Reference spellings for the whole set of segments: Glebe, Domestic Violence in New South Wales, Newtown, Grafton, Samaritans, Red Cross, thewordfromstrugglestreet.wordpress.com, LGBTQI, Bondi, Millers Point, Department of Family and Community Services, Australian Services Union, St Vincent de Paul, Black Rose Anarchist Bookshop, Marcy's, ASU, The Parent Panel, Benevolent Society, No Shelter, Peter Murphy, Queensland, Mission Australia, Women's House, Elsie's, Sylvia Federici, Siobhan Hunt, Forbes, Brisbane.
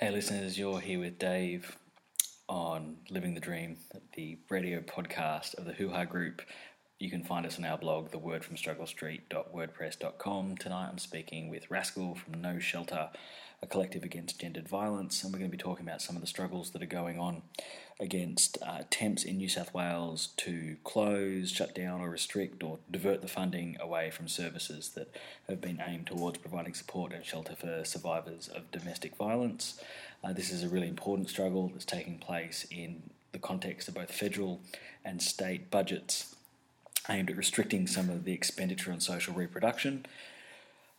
Hey listeners, you're here with Dave on Living the Dream, the radio podcast of the Hoo-Ha Group. You can find us on our blog, thewordfromstrugglestreet.wordpress.com. Tonight I'm speaking with Rascal from No Shelter, a collective against gendered violence, and we're going to be talking about some of the struggles that are going on against attempts in New South Wales to close, shut down or restrict or divert the funding away from services that have been aimed towards providing support and shelter for survivors of domestic violence. This is a really important struggle that's taking place in the context of both federal and state budgets aimed at restricting some of the expenditure on social reproduction.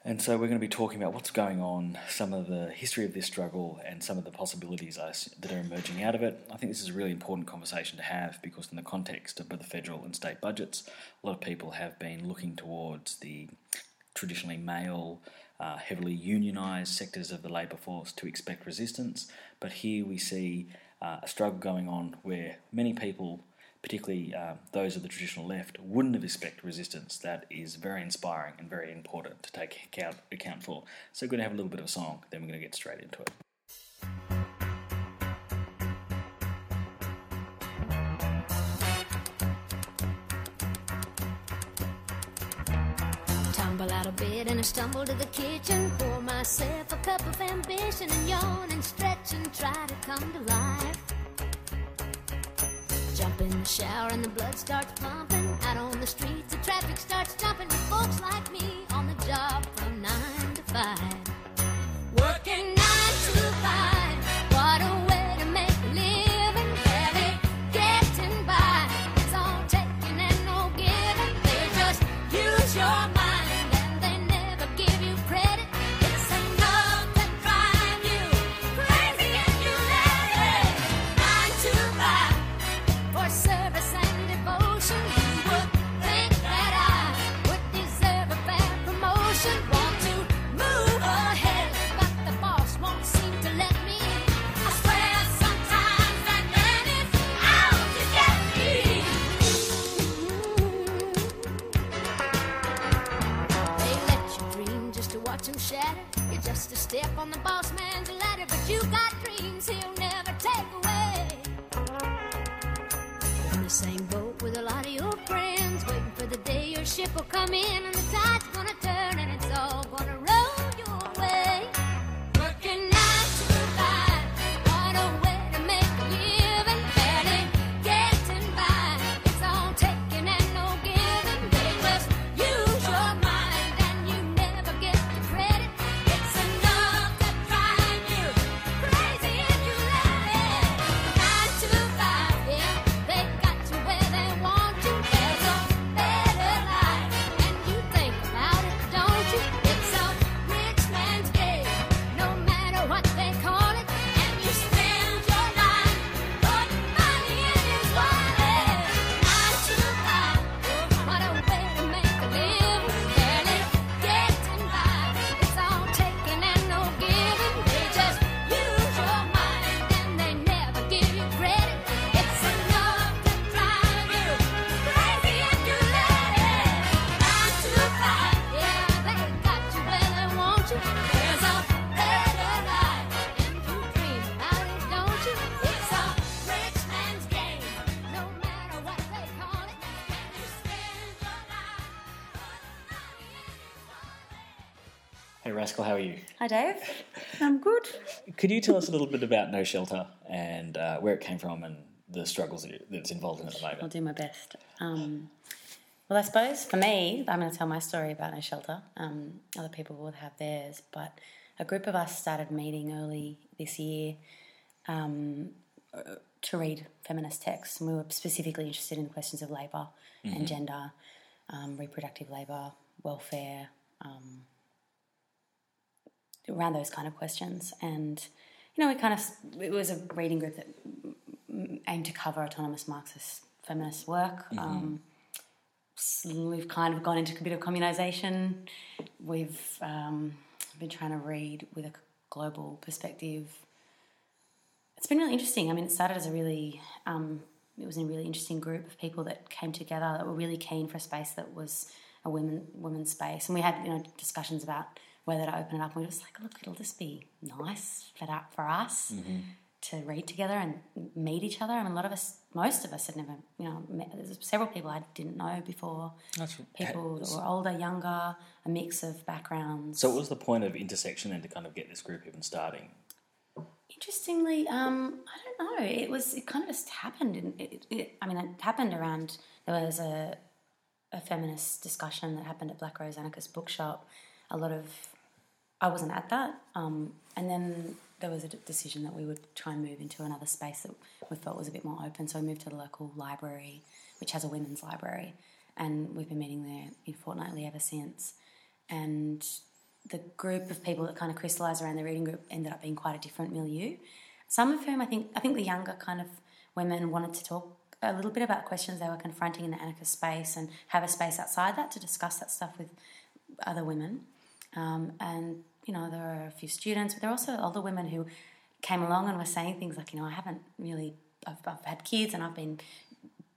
And so we're going to be talking about what's going on, some of the history of this struggle and some of the possibilities that are emerging out of it. I think this is a really important conversation to have because in the context of the federal and state budgets, a lot of people have been looking towards the traditionally male, heavily unionised sectors of the labour force to expect resistance. But here we see a struggle going on where many people, particularly those of the traditional left, wouldn't have expected resistance. That is very inspiring and very important to take account for. So we're going to have a little bit of a song, then we're going to get straight into it. Tumble out of bed and I stumble to the kitchen, pour myself a cup of ambition and yawn and stretch and try to come to life. Jump in the shower and the blood starts pumping. Out on the streets, the traffic starts jumping with folks like me on the job from 9 to 5. Working 9 to 5. What a way to make a living, barely getting by. It's all taking and no giving. They just use your mind and they never give you credit. This ain't nothing trying you crazy and you let it. 9 to 5. Service and devotion, you would think that I would deserve a fair promotion. Want to move ahead, but the boss won't seem to let me. I swear sometimes that man is out to get me. They let you dream just to watch him shatter. You're just a step on the boss man's ladder, but you got dreams he'll never take away. Same boat with a lot of your friends, waiting for the day your ship will come in and the tide's gonna turn and it's all gonna roll your way. Working 9 to 5, what a way to make a living, barely getting by. It's all taking and no giving. They just use your mind and you never get the credit. It's enough to drive you crazy and you love it. 9 to 5, yeah. Rascal, how are you? Hi, Dave. I'm good. Could you tell us a little bit about No Shelter and where it came from and the struggles that's involved in it at the moment? I'll do my best. Well, I suppose for me, I'm going to tell my story about No Shelter. Other people will have theirs, but a group of us started meeting early this year to read feminist texts, and we were specifically interested in questions of labour and gender, reproductive labour, welfare, around those kind of questions. And, you know, it was a reading group that aimed to cover autonomous Marxist feminist work. So we've kind of gone into a bit of communisation. We've been trying to read with a global perspective. It's been really interesting. I mean, it started as it was a really interesting group of people that came together that were really keen for a space that was a women's space. And we had, you know, discussions about whether to open it up. And we were just like, look, it'll just be nice for us to read together and meet each other. I mean, a lot of us, most of us had never, you know, met. There's several people I didn't know before. People that were older, younger, a mix of backgrounds. So what was the point of intersection then to kind of get this group even starting? Interestingly, I don't know. It kind of just happened. It happened around, there was a feminist discussion that happened at Black Rose Anarchist Bookshop. I wasn't at that. And then there was a decision that we would try and move into another space that we felt was a bit more open. So we moved to the local library, which has a women's library, and we've been meeting there fortnightly ever since. And the group of people that kind of crystallised around the reading group ended up being quite a different milieu, some of whom I think the younger kind of women wanted to talk a little bit about questions they were confronting in the anarchist space and have a space outside that to discuss that stuff with other women. And, you know, there were a few students, but there were also older women who came along and were saying things like, you know, I've had kids and I've been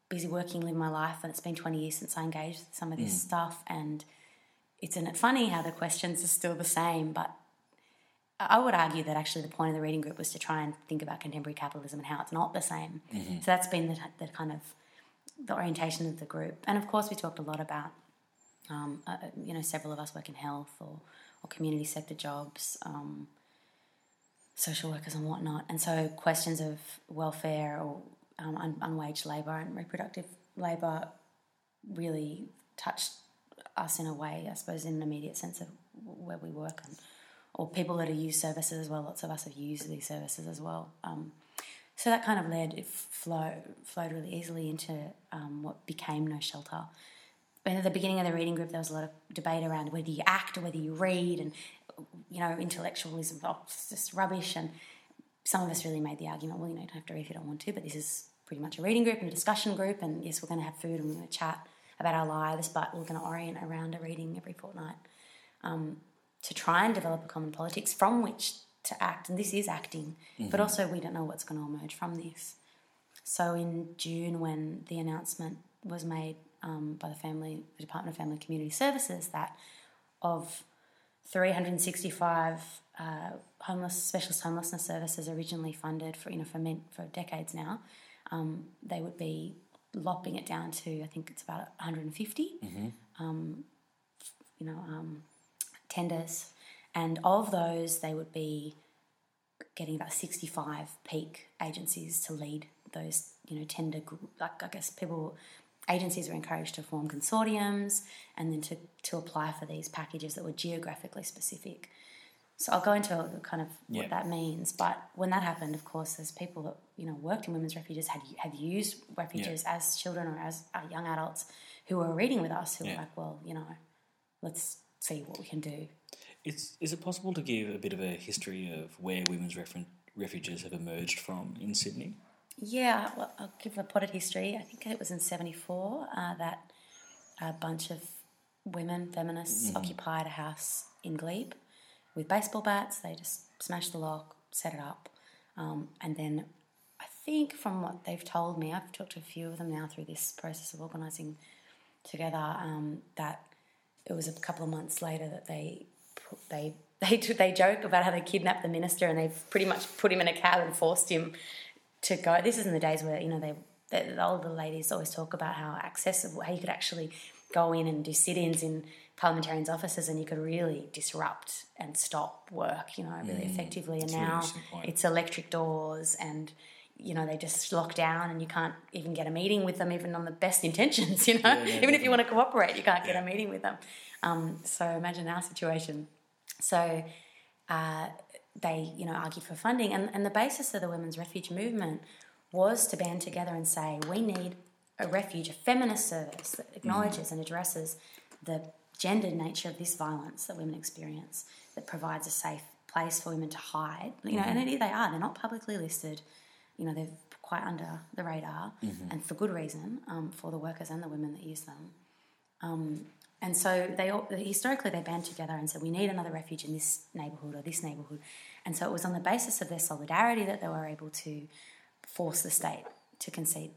busy working, living my life, and it's been 20 years since I engaged with some of this stuff, and isn't it funny how the questions are still the same? But I would argue that actually the point of the reading group was to try and think about contemporary capitalism and how it's not the same. Mm-hmm. So that's been the kind of the orientation of the group. And, of course, we talked a lot about, several of us work in health or community sector jobs, social workers and whatnot. And so questions of welfare or unwaged labour and reproductive labour really touched us in a way, I suppose, in an immediate sense of where we work, and or people that have used services as well. Lots of us have used these services as well. So that kind of flowed really easily into what became No Shelter. And at the beginning of the reading group, there was a lot of debate around whether you act or whether you read, and, you know, intellectualism, it's just rubbish. And some of us really made the argument, well, you know, you don't have to read if you don't want to, but this is pretty much a reading group and a discussion group, and yes, we're going to have food and we're going to chat about our lives, but we're going to orient around a reading every fortnight to try and develop a common politics from which to act. And this is acting, but also we don't know what's going to emerge from this. So in June, when the announcement was made by the Department of Family and Community Services, that of 365 specialist homelessness services originally funded for decades now, they would be lopping it down to, I think it's about 150, tenders. And of those, they would be getting about 65 peak agencies to lead those, you know, tender group. Like, I guess agencies were encouraged to form consortiums and then to apply for these packages that were geographically specific. So I'll go into kind of what that means. But when that happened, of course, there's people that, you know, worked in women's refuges, have used refuges as children or as young adults who were reading with us, who were like, well, you know, let's see what we can do. Is it possible to give a bit of a history of where women's refuges have emerged from in Sydney? Yeah, well, I'll give a potted history. I think it was in 1974 that a bunch of women, feminists, occupied a house in Glebe with baseball bats. They just smashed the lock, set it up, and then I think from what they've told me, I've talked to a few of them now through this process of organising together, that it was a couple of months later that they joke about how they kidnapped the minister and they've pretty much put him in a cab and forced him to go. This is in the days where, you know, the older ladies always talk about how accessible, how you could actually go in and do sit-ins in parliamentarians' offices and you could really disrupt and stop work, you know, really effectively. And now it's electric doors and, you know, they just lock down and you can't even get a meeting with them, even on the best intentions, you know. If you want to cooperate, you can't get a meeting with them. So imagine our situation. So they, you know, argued for funding. And the basis of the women's refuge movement was to band together and say, we need a refuge, a feminist service that acknowledges and addresses the gendered nature of this violence that women experience, that provides a safe place for women to hide. You know, and indeed they are. They're not publicly listed. You know, they're quite under the radar, and for good reason, for the workers and the women that use them. And so historically they band together and said, we need another refuge in this neighbourhood or this neighbourhood. And so it was on the basis of their solidarity that they were able to force the state to concede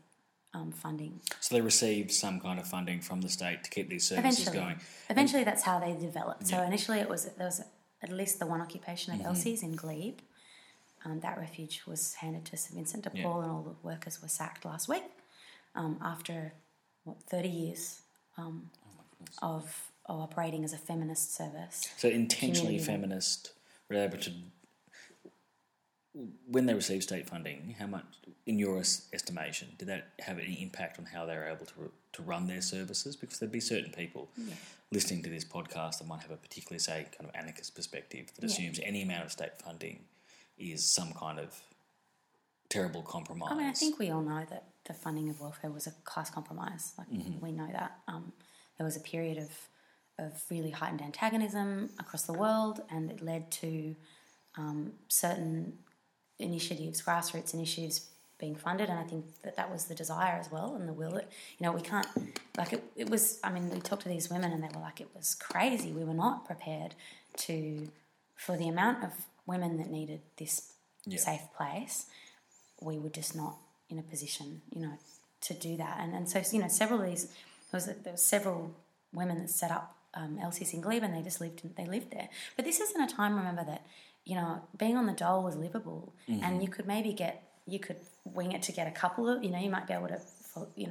funding. So they received some kind of funding from the state to keep these services going. Eventually, that's how they developed. So initially, it was there was at least the one occupation of Elsie's in Glebe. That refuge was handed to St Vincent de Paul, and all the workers were sacked last week after, 30 years of operating as a feminist service. So intentionally feminist, were able to... When they received state funding, how much, in your estimation, did that have any impact on how they were able to run their services? Because there'd be certain people listening to this podcast that might have a particularly, say, kind of anarchist perspective that assumes any amount of state funding is some kind of terrible compromise. I mean, I think we all know that the funding of welfare was a class compromise. Like we know that. There was a period of really heightened antagonism across the world, and it led to certain initiatives, grassroots initiatives being funded, and I think that was the desire as well and the will. That, we can't, it was, we talked to these women and they were like, it was crazy. We were not prepared for the amount of women that needed this safe place. We were just not in a position, to do that. And so, several of these, there were several women that set up Elsie's in Glebe, and they just lived there. But this isn't a time, remember, that, being on the dole was livable, and you could maybe wing it to get a couple of, you might be able to,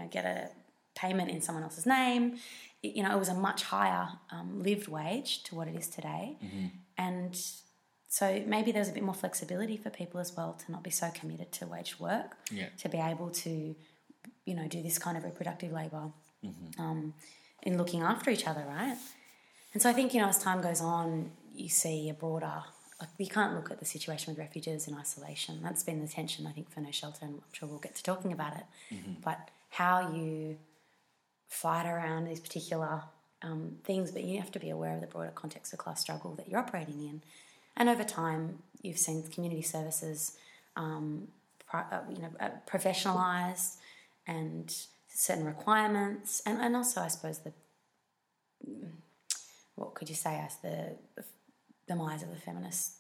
get a payment in someone else's name. It was a much higher lived wage to what it is today. And so maybe there was a bit more flexibility for people as well to not be so committed to wage work, to be able to, do this kind of reproductive labour in looking after each other, right? And so I think, as time goes on, you see a broader... we can't look at the situation with refugees in isolation. That's been the tension, I think, for No Shelter, and I'm sure we'll get to talking about it. But how you fight around these particular things, but you have to be aware of the broader context of class struggle that you're operating in. And over time, you've seen community services, professionalised, and certain requirements, and also, I suppose, the demise of the feminist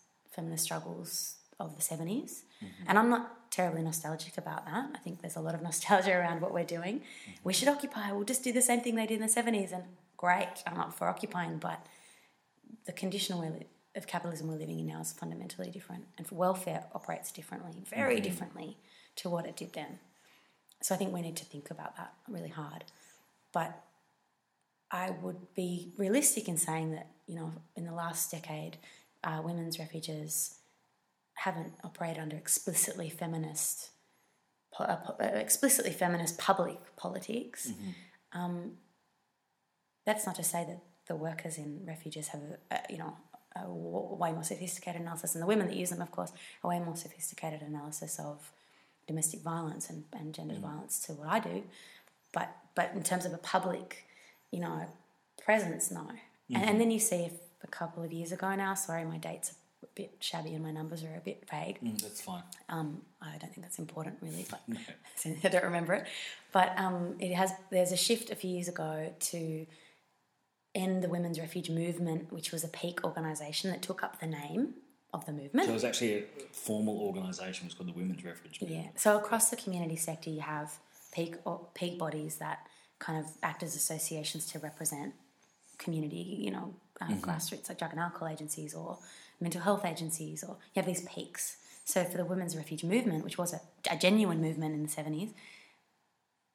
struggles of the 70s. And I'm not terribly nostalgic about that. I think there's a lot of nostalgia around what we're doing. We should occupy. We'll just do the same thing they did in the 70s, and great, I'm up for occupying, but the condition of capitalism we're living in now is fundamentally different, and welfare operates differently, very differently to what it did then. So I think we need to think about that really hard. But I would be realistic in saying that, in the last decade, women's refuges haven't operated under explicitly feminist public politics. That's not to say that the workers in refuges have, a way more sophisticated analysis, and the women that use them, of course, a way more sophisticated analysis of domestic violence and gendered violence to what I do. But in terms of a public, presence, no. And then you see, if a couple of years ago now, sorry, my dates are a bit shabby and my numbers are a bit vague. That's fine. I don't think that's important really, but I don't remember it. But there's a shift a few years ago to end the Women's Refuge Movement, which was a peak organisation that took up the name of the movement. So it was actually a formal organisation. It was called the Women's Refuge Movement. Yeah. So across the community sector, you have peak bodies that kind of act as associations to represent community, grassroots, like drug and alcohol agencies or mental health agencies, or you have these peaks. So for the Women's Refuge Movement, which was a genuine movement in the 70s,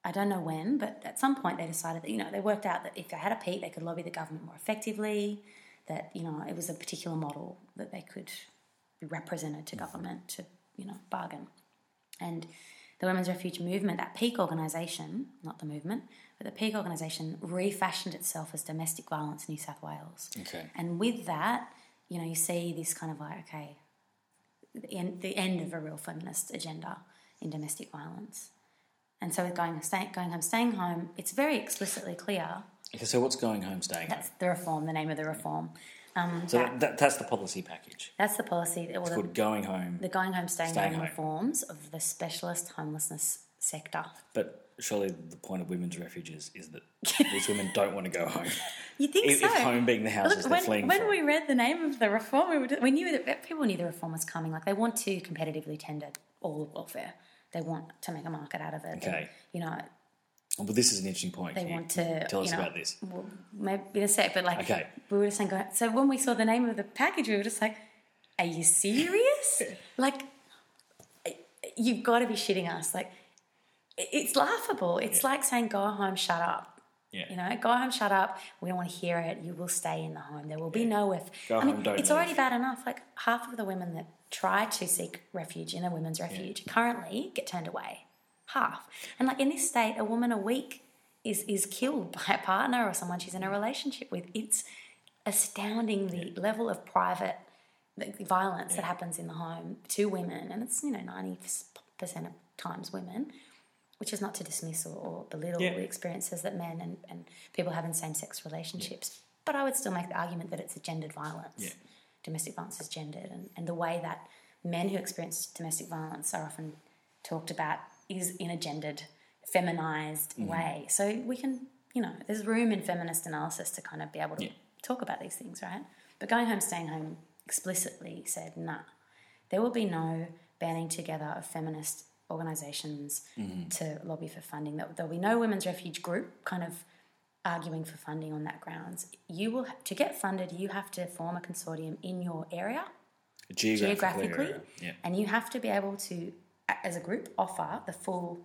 I don't know when, but at some point they decided that, they worked out that if they had a peak, they could lobby the government more effectively, that, it was a particular model that they could be represented to government to, bargain. And the Women's Refuge Movement, that peak organisation, not the movement, but the peak organisation refashioned itself as Domestic Violence in New South Wales. Okay. And with that, you see this kind of like, okay, the end of a real feminist agenda in domestic violence. And so with going home, staying home, it's very explicitly clear. Okay, so what's going home, staying home? That's the reform, the name of the reform. So that's the policy package. That's the policy. It's called going home. The going home, staying home reforms of the specialist homelessness sector. But surely the point of women's refuges is that these women don't want to go home. You think if home being the house they're fleeing from. When we read the name of the reform, we knew that people knew the reform was coming. Like, they want to competitively tender all of welfare. They want to make a market out of it. Okay. Well, this is an interesting point. They want to tell us about this. Well, maybe in a sec, but like, okay. We were just like, so when we saw the name of the package, we were just like, "Are you serious? Like, you've got to be shitting us!" Like, it's laughable. It's like saying, "Go home, shut up." Yeah. You know, go home, shut up. We don't want to hear it. You will stay in the home. There will be no if. Go home, don't. It's already bad enough. Like half of the women that try to seek refuge in a women's refuge currently get turned away. Half. And like in this state, a woman a week is killed by a partner or someone she's in a relationship with. It's astounding the level of private violence that happens in the home to women, and it's 90% of times women, which is not to dismiss or belittle the experiences that men and people have in same-sex relationships. But I would still make the argument that it's a gendered violence. Yeah. Domestic violence is gendered, and the way that men who experience domestic violence are often talked about is in a gendered, feminised way. So we can, there's room in feminist analysis to kind of be able to talk about these things, right? But going home, staying home explicitly said, nah, there will be no banding together of feminist organisations to lobby for funding. There'll be no women's refuge group kind of arguing for funding on that grounds. You will to get funded, you have to form a consortium in your area, geographically. Yeah. And you have to be able to, as a group, offer the full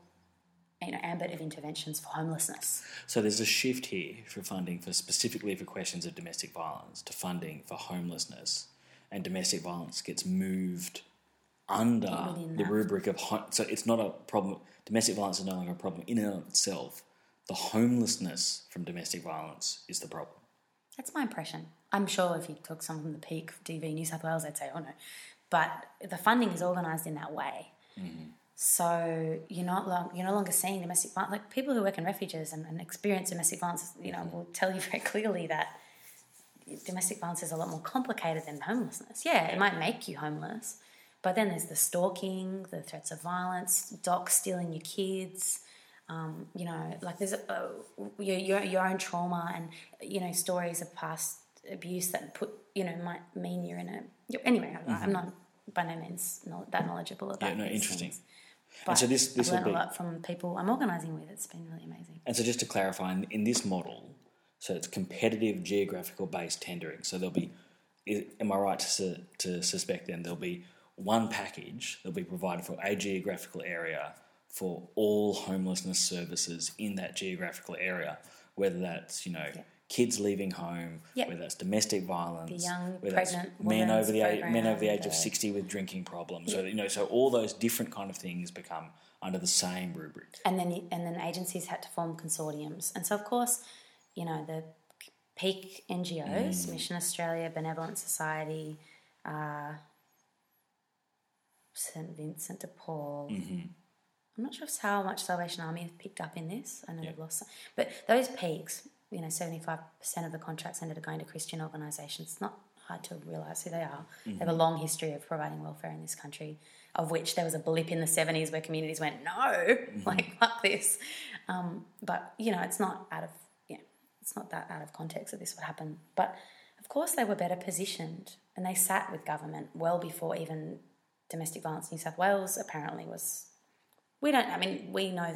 ambit of interventions for homelessness. So there's a shift here from funding for specifically for questions of domestic violence to funding for homelessness, and domestic violence gets moved under the rubric of so it's not a problem. Domestic violence is no longer a problem in and of itself. The homelessness from domestic violence is the problem. That's my impression. I'm sure if you took someone from the Peak, DV, New South Wales, they'd say, oh no. But the funding is organised in that way. Mm-hmm. So you're no longer seeing domestic violence. Like people who work in refuges and experience domestic violence, will tell you very clearly that domestic violence is a lot more complicated than homelessness. Yeah, it might make you homeless, but then there's the stalking, the threats of violence, docs stealing your kids. Like there's your own trauma and stories of past abuse that might mean you're in a anyway. I'm not. By no means not that knowledgeable about these interesting things. But and so this I've learned a lot from people I'm organising with. It's been really amazing. And so just to clarify, in this model, so it's competitive geographical-based tendering. So there'll be, am I right to suspect then, there'll be one package that'll be provided for a geographical area for all homelessness services in that geographical area, whether that's, kids leaving home, whether that's domestic violence, the young, pregnant men over the age of 60 with drinking problems. Yeah. So so all those different kind of things become under the same rubric. And then agencies had to form consortiums. And so of course, the Peak NGOs, Mission Australia, Benevolent Society, St Vincent de Paul. Mm-hmm. I'm not sure how much Salvation Army have picked up in this. I know they've lost some, but those peaks. 75% of the contracts ended up going to Christian organisations. It's not hard to realise who they are. Mm-hmm. They have a long history of providing welfare in this country, of which there was a blip in the 70s where communities went, no, fuck this. But, it's not out of, it's not that out of context that this would happen. But, of course, they were better positioned and they sat with government well before even Domestic Violence in New South Wales apparently was... we know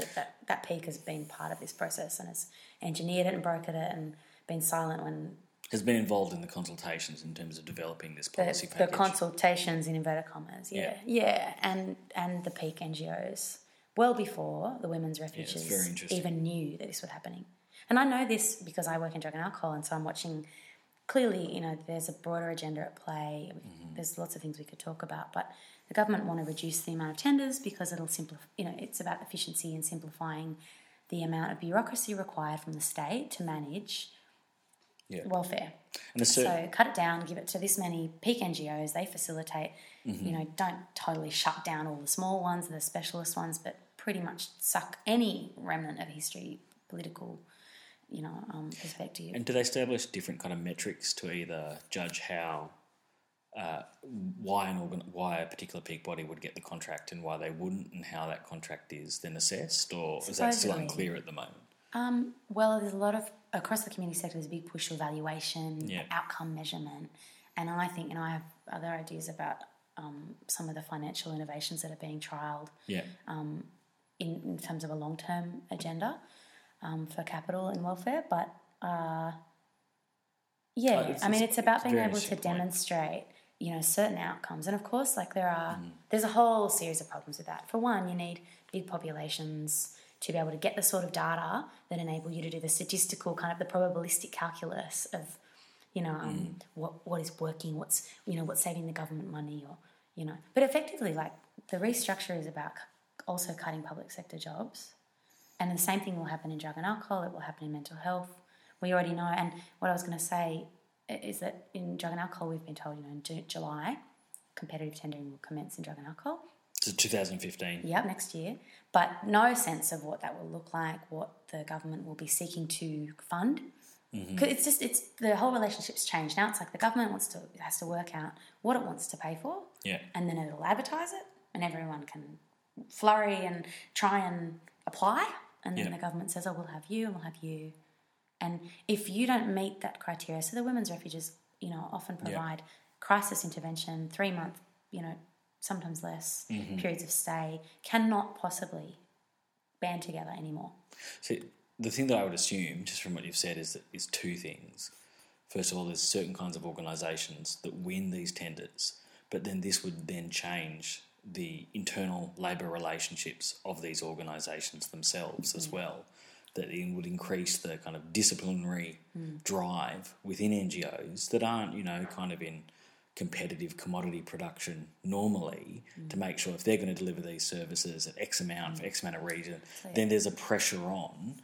that Peak has been part of this process and has engineered it and brokered it and been silent when... Has been involved in the consultations in terms of developing this policy package. The consultations in inverted commas, Yeah, and the Peak NGOs, well before the women's refuges even knew that this was happening. And I know this because I work in drug and alcohol, and so I'm watching... Clearly, there's a broader agenda at play. Mm-hmm. There's lots of things we could talk about, but the government want to reduce the amount of tenders because it'll simplify. It's about efficiency and simplifying the amount of bureaucracy required from the state to manage welfare. And so cut it down, give it to this many Peak NGOs. They facilitate. Mm-hmm. Don't totally shut down all the small ones, the specialist ones, but pretty much suck any remnant of history, political. Perspective. And do they establish different kind of metrics to either judge how, why a particular peak body would get the contract and why they wouldn't, and how that contract is then assessed, or is that still unclear at the moment? Well, there's a lot of across the community sector. There's a big push for valuation, outcome measurement, and I think I have other ideas about some of the financial innovations that are being trialled in terms of a long-term agenda. for capital and welfare. But, it's about being able to demonstrate, you know, certain outcomes. And, of course, like there's a whole series of problems with that. For one, you need big populations to be able to get the sort of data that enable you to do the statistical kind of the probabilistic calculus of, you know, what is working, what's, you know, what's saving the government money or, you know. But effectively, like, the restructure is about also cutting public sector jobs. And the same thing will happen in drug and alcohol. It will happen in mental health. We already know. And what I was going to say is that in drug and alcohol we've been told, you know, in July, competitive tendering will commence in drug and alcohol. So 2015. Yep, next year. But no sense of what that will look like, what the government will be seeking to fund. Mm-hmm. Cause it's the whole relationship's changed. Now it's like the government has to work out what it wants to pay for. Yeah. And then it'll advertise it and everyone can flurry and try and apply. And then the government says, oh, we'll have you and we'll have you. And if you don't meet that criteria, so the women's refuges, you know, often provide crisis intervention, 3-month, you know, sometimes less periods of stay, cannot possibly band together anymore. See, the thing that I would assume, just from what you've said, is two things. First of all, there's certain kinds of organisations that win these tenders, but then this would then change the internal labour relationships of these organisations themselves as well. That it would increase the kind of disciplinary drive within NGOs that aren't, you know, kind of in competitive commodity production normally to make sure if they're going to deliver these services at X amount for X amount of region, then there's a pressure on.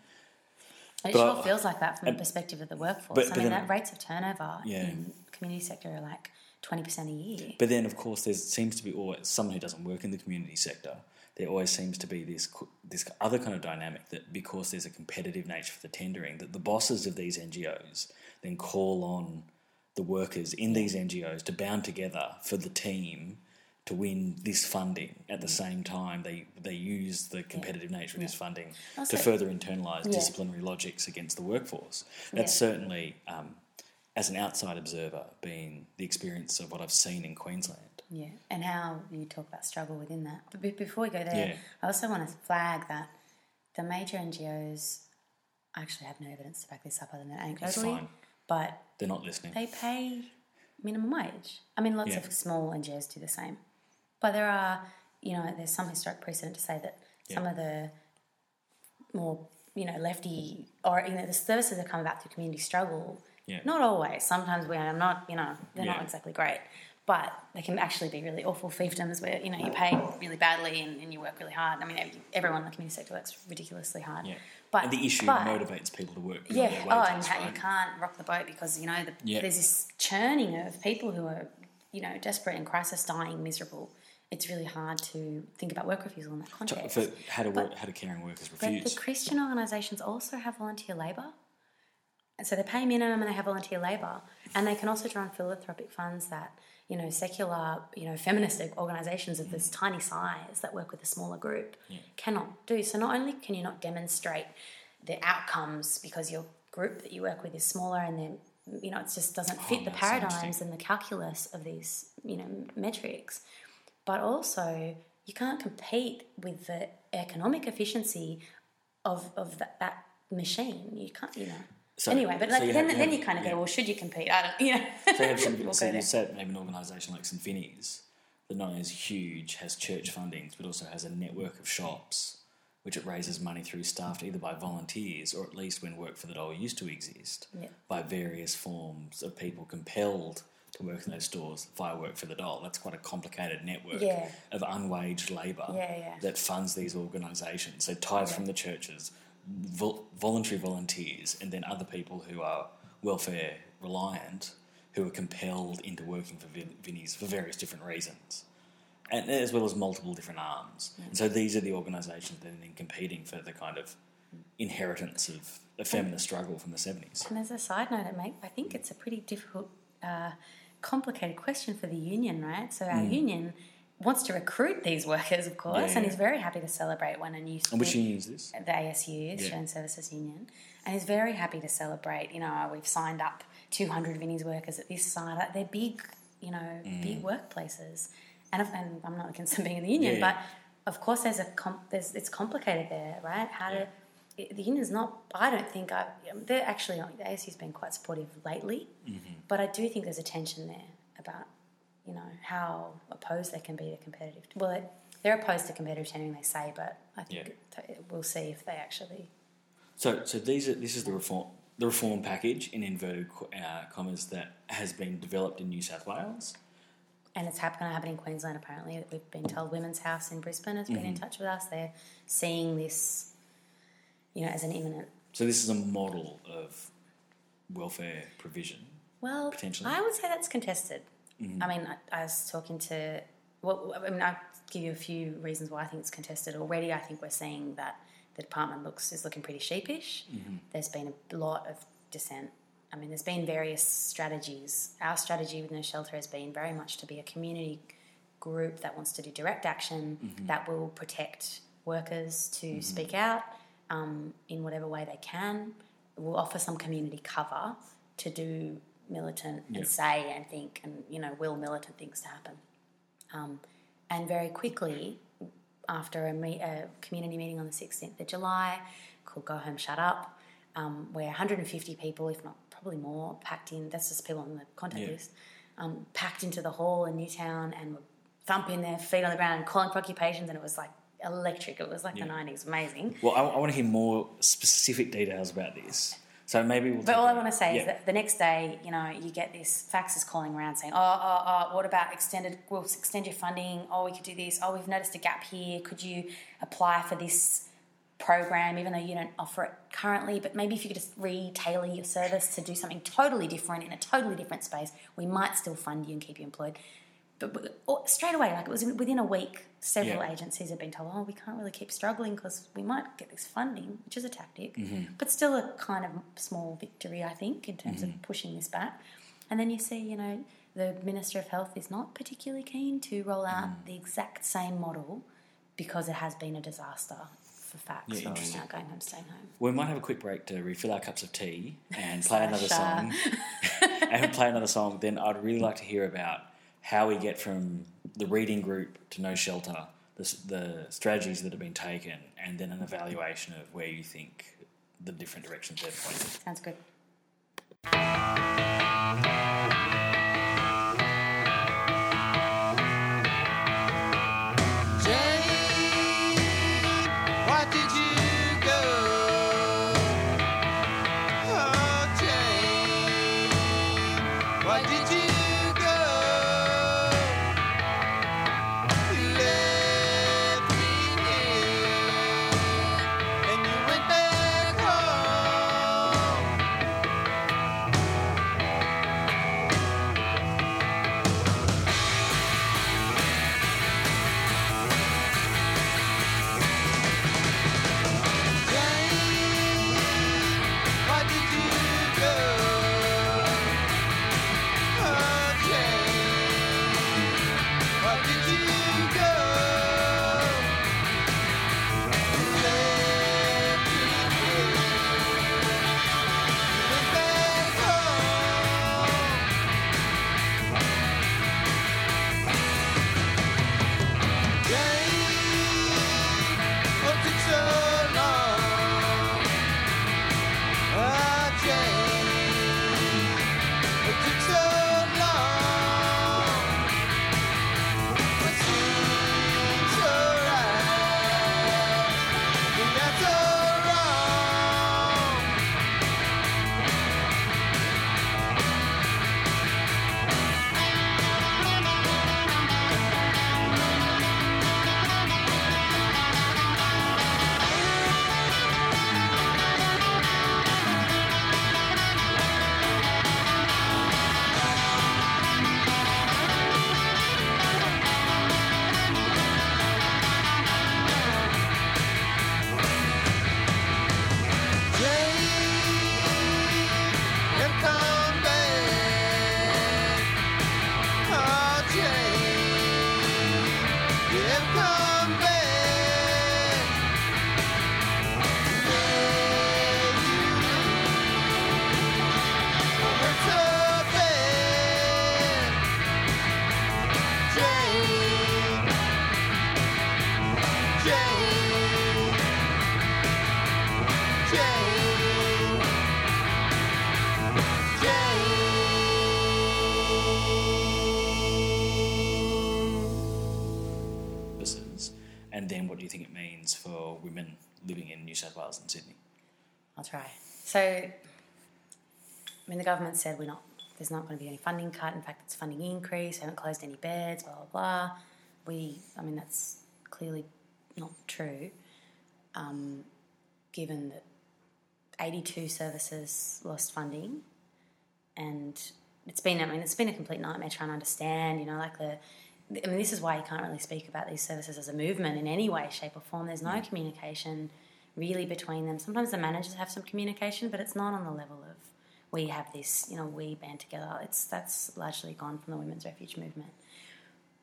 It feels like that from the perspective of the workforce. But rates of turnover in community sector are like 20% a year. But then, of course, there seems to be always someone who doesn't work in the community sector. There always seems to be this other kind of dynamic that because there's a competitive nature for the tendering, that the bosses of these NGOs then call on the workers in these NGOs to bound together for the team to win this funding. At the same time, they use the competitive nature of this funding also, to further internalise disciplinary logics against the workforce. That's certainly, as an outside observer, been the experience of what I've seen in Queensland. Yeah, and how you talk about struggle within that. But before we go there, I also want to flag that the major NGOs, I actually have no evidence to back this up other than anecdotally, but they're not listening. They pay minimum wage. I mean, lots of small NGOs do the same. But there are, you know, there's some historic precedent to say that some of the more, you know, lefty or, you know, the services that come about through community struggle, not always. Sometimes they're not exactly great. But they can actually be really awful fiefdoms where, you know, you pay really badly and you work really hard. I mean, everyone in the community sector works ridiculously hard. Yeah. But, and the issue motivates people to work beyond their wages, and right? You can't rock the boat because, you know, there's this churning of people who are, you know, desperate in crisis, dying, miserable. It's really hard to think about work refusal in that context. For how do caring workers refuse? But the Christian organisations also have volunteer labour. And so they pay minimum and they have volunteer labour. And they can also draw on philanthropic funds that, you know, secular, you know, feminist organisations of this tiny size that work with a smaller group cannot do. So not only can you not demonstrate the outcomes because your group that you work with is smaller and then, you know, it just doesn't fit the paradigms and the calculus of these, you know, metrics, but also you can't compete with the economic efficiency of that machine. You can't, you know. So, anyway, but like so then you kind of go, well, should you compete? I don't, you know. So you have maybe an organisation like St Vinny's that not only is huge, has church fundings, but also has a network of shops which it raises money through staffed either by volunteers or at least when Work for the Dole used to exist by various forms of people compelled to work in those stores via Work for the Dole. That's quite a complicated network of unwaged labour that funds these organisations. So tithes from the churches, voluntary volunteers, and then other people who are welfare reliant who are compelled into working for Vinnies for various different reasons, and as well as multiple different arms. And so these are the organisations that are then competing for the kind of inheritance of a feminist struggle from the 70s. And as a side note, I think it's a pretty difficult, complicated question for the union, right? So our union wants to recruit these workers, of course, and is very happy to celebrate when a new... And which union is this? The ASU, Australian Services Union, and is very happy to celebrate, you know, we've signed up 200 Vinnies workers at this site. They're big, you know, big workplaces. And I'm not against them being in the union, but, of course, it's complicated there, right? How do the Union's not, I don't think, they're actually not, the ASU's been quite supportive lately, but I do think there's a tension there about, you know, how opposed they can be to competitive, well, they're opposed to competitive tendering, they say, but I think we'll see if they actually... So this is the reform package, in inverted commas, that has been developed in New South Wales. And it's going to happen in Queensland, apparently. We've been told Women's House in Brisbane has been in touch with us. They're seeing this, you know, as an imminent... So this is a model of welfare provision, well, potentially? I would say that's contested. I mean, I was talking to... Well, I mean, I'll give you a few reasons why I think it's contested. Already I think we're seeing that the department is looking pretty sheepish. There's been a lot of dissent. I mean, there's been various strategies. Our strategy with No Shelter has been very much to be a community group that wants to do direct action, that will protect workers to speak out in whatever way they can. We'll offer some community cover to do militant and say and think and, you know, will militant things to happen. And very quickly, after a community meeting on the 16th of July called Go Home, Shut Up, where 150 people, if not probably more, packed in, that's just people on the contact list, packed into the hall in Newtown and were thumping their feet on the ground and calling for occupations, and it was like electric. It was like the 90s. Amazing. Well, I want to hear more specific details about this. So maybe we'll... But all I want to say is that the next day, you know, you get this faxes calling around saying, what about we'll extend your funding, we could do this, we've noticed a gap here, could you apply for this program even though you don't offer it currently, but maybe if you could just retailor your service to do something totally different in a totally different space, we might still fund you and keep you employed. But straight away, like it was within a week, several agencies have been told, we can't really keep struggling because we might get this funding, which is a tactic, but still a kind of small victory, I think, in terms of pushing this back. And then you see, you know, the Minister of Health is not particularly keen to roll out the exact same model because it has been a disaster for facts rolling out Going Home, Staying Home. We might have a quick break to refill our cups of tea and play another song. And play another song. Then I'd really like to hear about how we get from the reading group to No Shelter, the strategies that have been taken, and then an evaluation of where you think the different directions they're pointing. Sounds good. Jenny, why did you go? Oh, Jenny, why did you? And then what do you think it means for women living in New South Wales and Sydney? I'll try. So, I mean, the government said there's not going to be any funding cut. In fact, it's funding increase. Haven't closed any beds, blah, blah, blah. That's clearly not true, given that 82 services lost funding, and it's been a complete nightmare trying to understand, this is why you can't really speak about these services as a movement in any way, shape or form. There's no communication really between them. Sometimes the managers have some communication, but it's not on the level of we have this, we band together. That's largely gone from the women's refuge movement.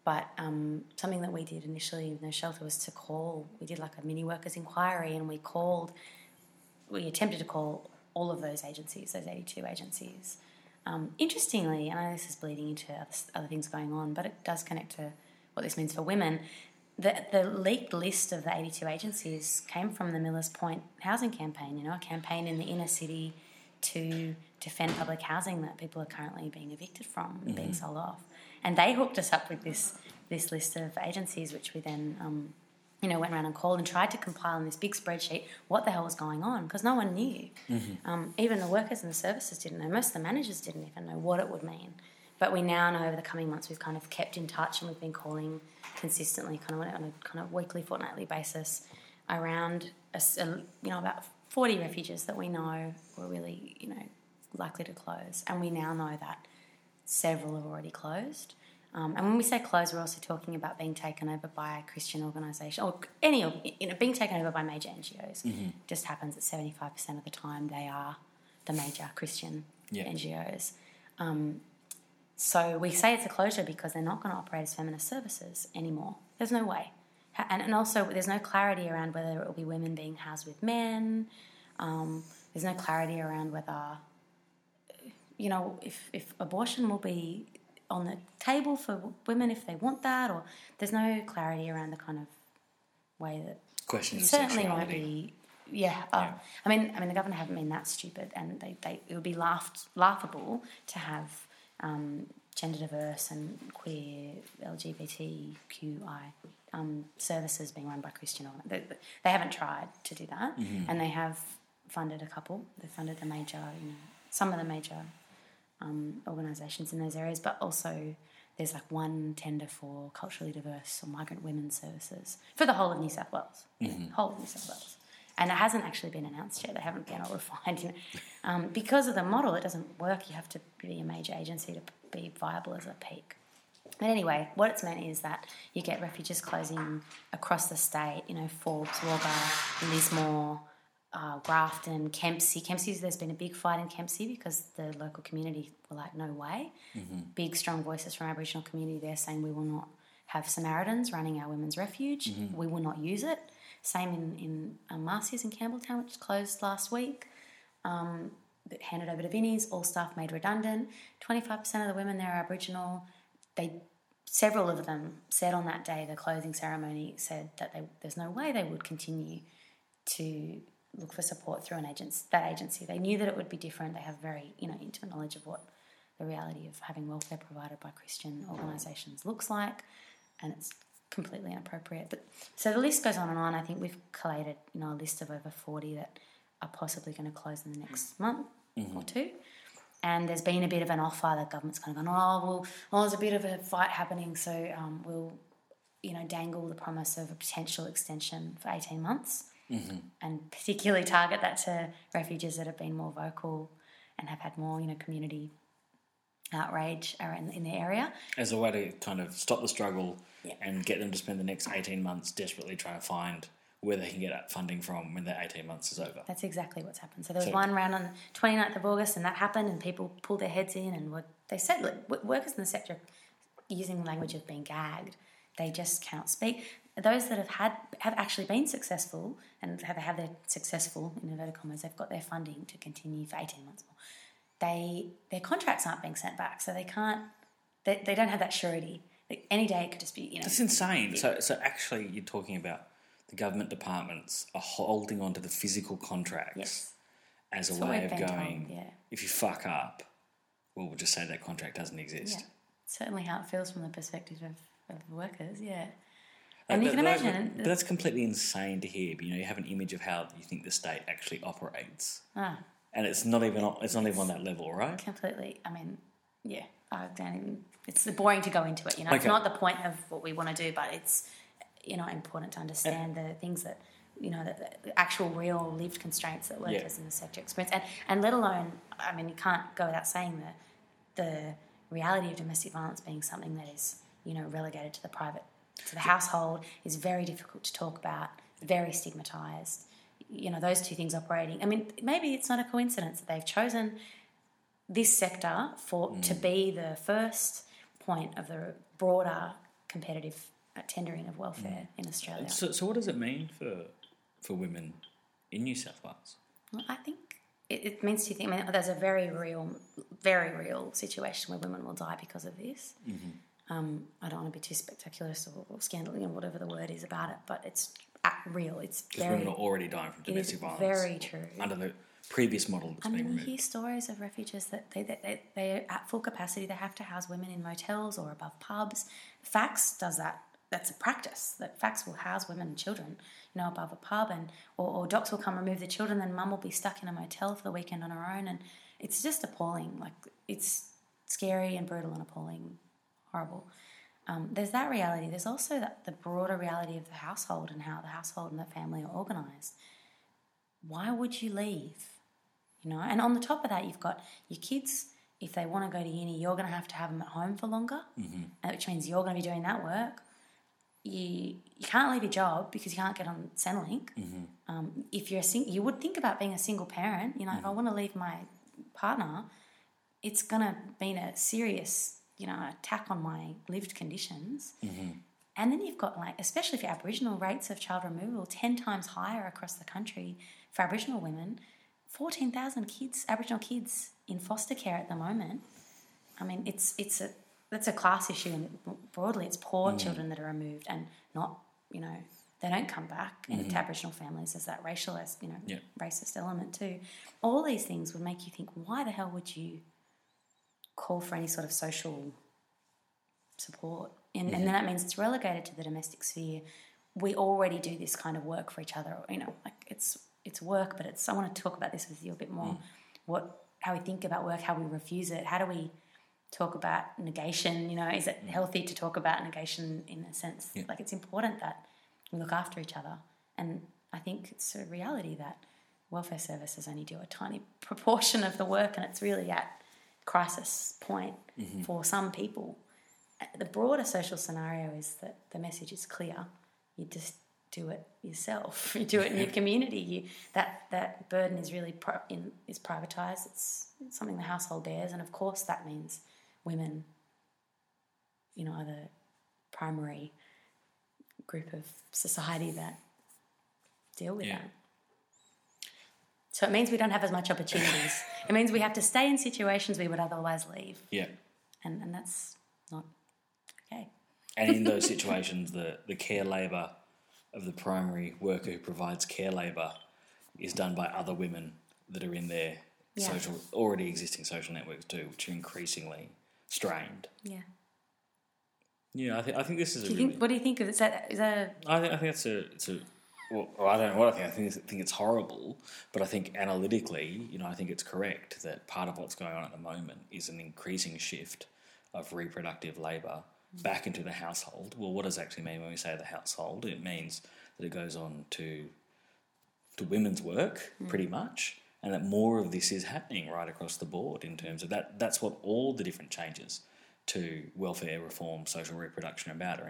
But something that we did initially with No Shelter was to call. We did like a mini workers inquiry, and we attempted to call all of those agencies, those 82 agencies. Interestingly, and I know this is bleeding into other things going on, but it does connect to what this means for women. The leaked list of the 82 agencies came from the Millers Point housing campaign, a campaign in the inner city to defend public housing that people are currently being evicted from and being sold off. And they hooked us up with this list of agencies, which we then, went around and called and tried to compile in this big spreadsheet what the hell was going on, because no one knew. Mm-hmm. Even the workers and the services didn't know. Most of the managers didn't even know what it would mean. But we now know over the coming months we've kind of kept in touch, and we've been calling consistently on a weekly, fortnightly basis around, about 40 refuges that we know were really, likely to close. And we now know that several have already closed. And when we say closed, we're also talking about being taken over by a Christian organisation or being taken over by major NGOs. Mm-hmm. It just happens that 75% of the time they are the major Christian NGOs. So we say it's a closure because they're not going to operate as feminist services anymore. There's no way. And also there's no clarity around whether it will be women being housed with men. There's no clarity around whether... if abortion will be on the table for women if they want that, or there's no clarity around the kind of way that questions certainly won't be. I mean, the government haven't been that stupid, and it would be laughable to have gender diverse and queer LGBTQI services being run by Christian. They haven't tried to do that, and they have funded a couple. They funded the major, some of the major. Organisations in those areas, but also there's like one tender for culturally diverse or migrant women's services for the whole of New South Wales, and it hasn't actually been announced yet. They haven't been all refined, because of the model. It doesn't work. You have to be a major agency to be viable as a peak. But anyway, what it's meant is that you get refuges closing across the state. Forbes, Wagga, Lismore. Grafton, Kempsey. There's been a big fight in Kempsey because the local community were like, no way. Big, strong voices from Aboriginal community there saying we will not have Samaritans running our women's refuge. We will not use it. Same in Marcy's in Campbelltown, which closed last week. Handed over to Vinnie's, all staff made redundant. 25% of the women there are Aboriginal. Several of them said on that day, the closing ceremony, said that there's no way they would continue to look for support through that agency. They knew that it would be different. They have very, intimate knowledge of what the reality of having welfare provided by Christian organisations looks like, and it's completely inappropriate. But so the list goes on and on. I think we've collated, a list of over 40 that are possibly going to close in the next month or two. And there's been a bit of an offer. The government's kind of gone, there's a bit of a fight happening, so we'll, dangle the promise of a potential extension for 18 months. And particularly target that to refuges that have been more vocal and have had more, community outrage in the area. As a way to kind of stop the struggle and get them to spend the next 18 months desperately trying to find where they can get that funding from when that 18 months is over. That's exactly what's happened. So there was one round on the 29th of August, and that happened, and people pulled their heads in, and they said, look, workers in the sector, using the language of being gagged, they just cannot speak. Those that have actually been successful and have their successful, in inverted commas, they've got their funding to continue for 18 months more. Their contracts aren't being sent back, so they can't. They don't have that surety. Like any day it could just be. That's insane. So actually, you're talking about the government departments are holding on to the physical contracts as a way of going. If you fuck up, we'll just say that contract doesn't exist. Yeah. Certainly, how it feels from the perspective of the workers. Yeah. And you can imagine. But that's completely insane to hear. But, you know, you have an image of how you think the state actually operates. Ah. And it's not even on that level, right? Completely. I mean, yeah. I don't even, it's boring to go into it, you know. Okay. It's not the point of what we want to do, but it's, you know, important to understand the things that, you know, the actual real lived constraints that workers in the sector experience. And let alone, I mean, you can't go without saying the reality of domestic violence being something that is, you know, relegated to the private, to the household, is very difficult to talk about, very stigmatised. You know, those two things operating. I mean, maybe it's not a coincidence that they've chosen this sector to be the first point of the broader competitive tendering of welfare in Australia. So what does it mean for women in New South Wales? Well, I think it means two things. I mean, there's a very real situation where women will die because of this. Mm-hmm. I don't want to be too spectacular or scandal, you know, whatever the word is about it, but it's real. It's because women are already dying from domestic violence. Very true. Under the previous model that's been removed. I hear stories of refuges that they are at full capacity. They have to house women in motels or above pubs. Fax does that. That's a practice that Fax will house women and children, you know, above a pub, or docs will come remove the children. Then mum will be stuck in a motel for the weekend on her own, and it's just appalling. Like, it's scary and brutal and appalling, horrible. There's that reality. There's also the broader reality of the household and how the household and the family are organised. Why would you leave? You know, and on the top of that, you've got your kids. If they want to go to uni, you're going to have them at home for longer, which means you're going to be doing that work. You can't leave your job because you can't get on Centrelink. Mm-hmm. If you're you would think about being a single parent. You know, if I want to leave my partner, it's going to be a serious, you know, attack on my lived conditions. Mm-hmm. And then you've got, like, especially for Aboriginal, rates of child removal 10 times higher across the country for Aboriginal women. 14,000 kids, Aboriginal kids, in foster care at the moment. I mean, that's a class issue, and broadly it's poor children that are removed and not, you know, they don't come back into Aboriginal families. There's that racialist, you know, racist element too. All these things would make you think, why the hell would you call for any sort of social support? And then that means it's relegated to the domestic sphere. We already do this kind of work for each other, you know, like it's work, but I want to talk about this with you a bit more, how we think about work, how we refuse it, how do we talk about negation, you know, is it healthy to talk about negation in a sense? Yeah. Like, it's important that we look after each other, and I think it's a reality that welfare services only do a tiny proportion of the work, and it's really at crisis point for some people. The broader social scenario is that the message is clear. You just do it yourself. You do it in your community. That burden is really is privatised. It's something the household bears, and of course that means women, you know, are the primary group of society that deal with that. So it means we don't have as much opportunities. It means we have to stay in situations we would otherwise leave. Yeah. And that's not okay. And in those situations, the care labour of the primary worker who provides care labour is done by other women that are in their already existing social networks too, which are increasingly strained. Yeah. Yeah, I think this is what do you think of it? Is that I think I think it's horrible, but I think analytically, you know, I think it's correct that part of what's going on at the moment is an increasing shift of reproductive labour back into the household. Well, what does it actually mean when we say the household? It means that it goes on to women's work, pretty much, and that more of this is happening right across the board in terms of that. That's what all the different changes to welfare reform, social reproduction about are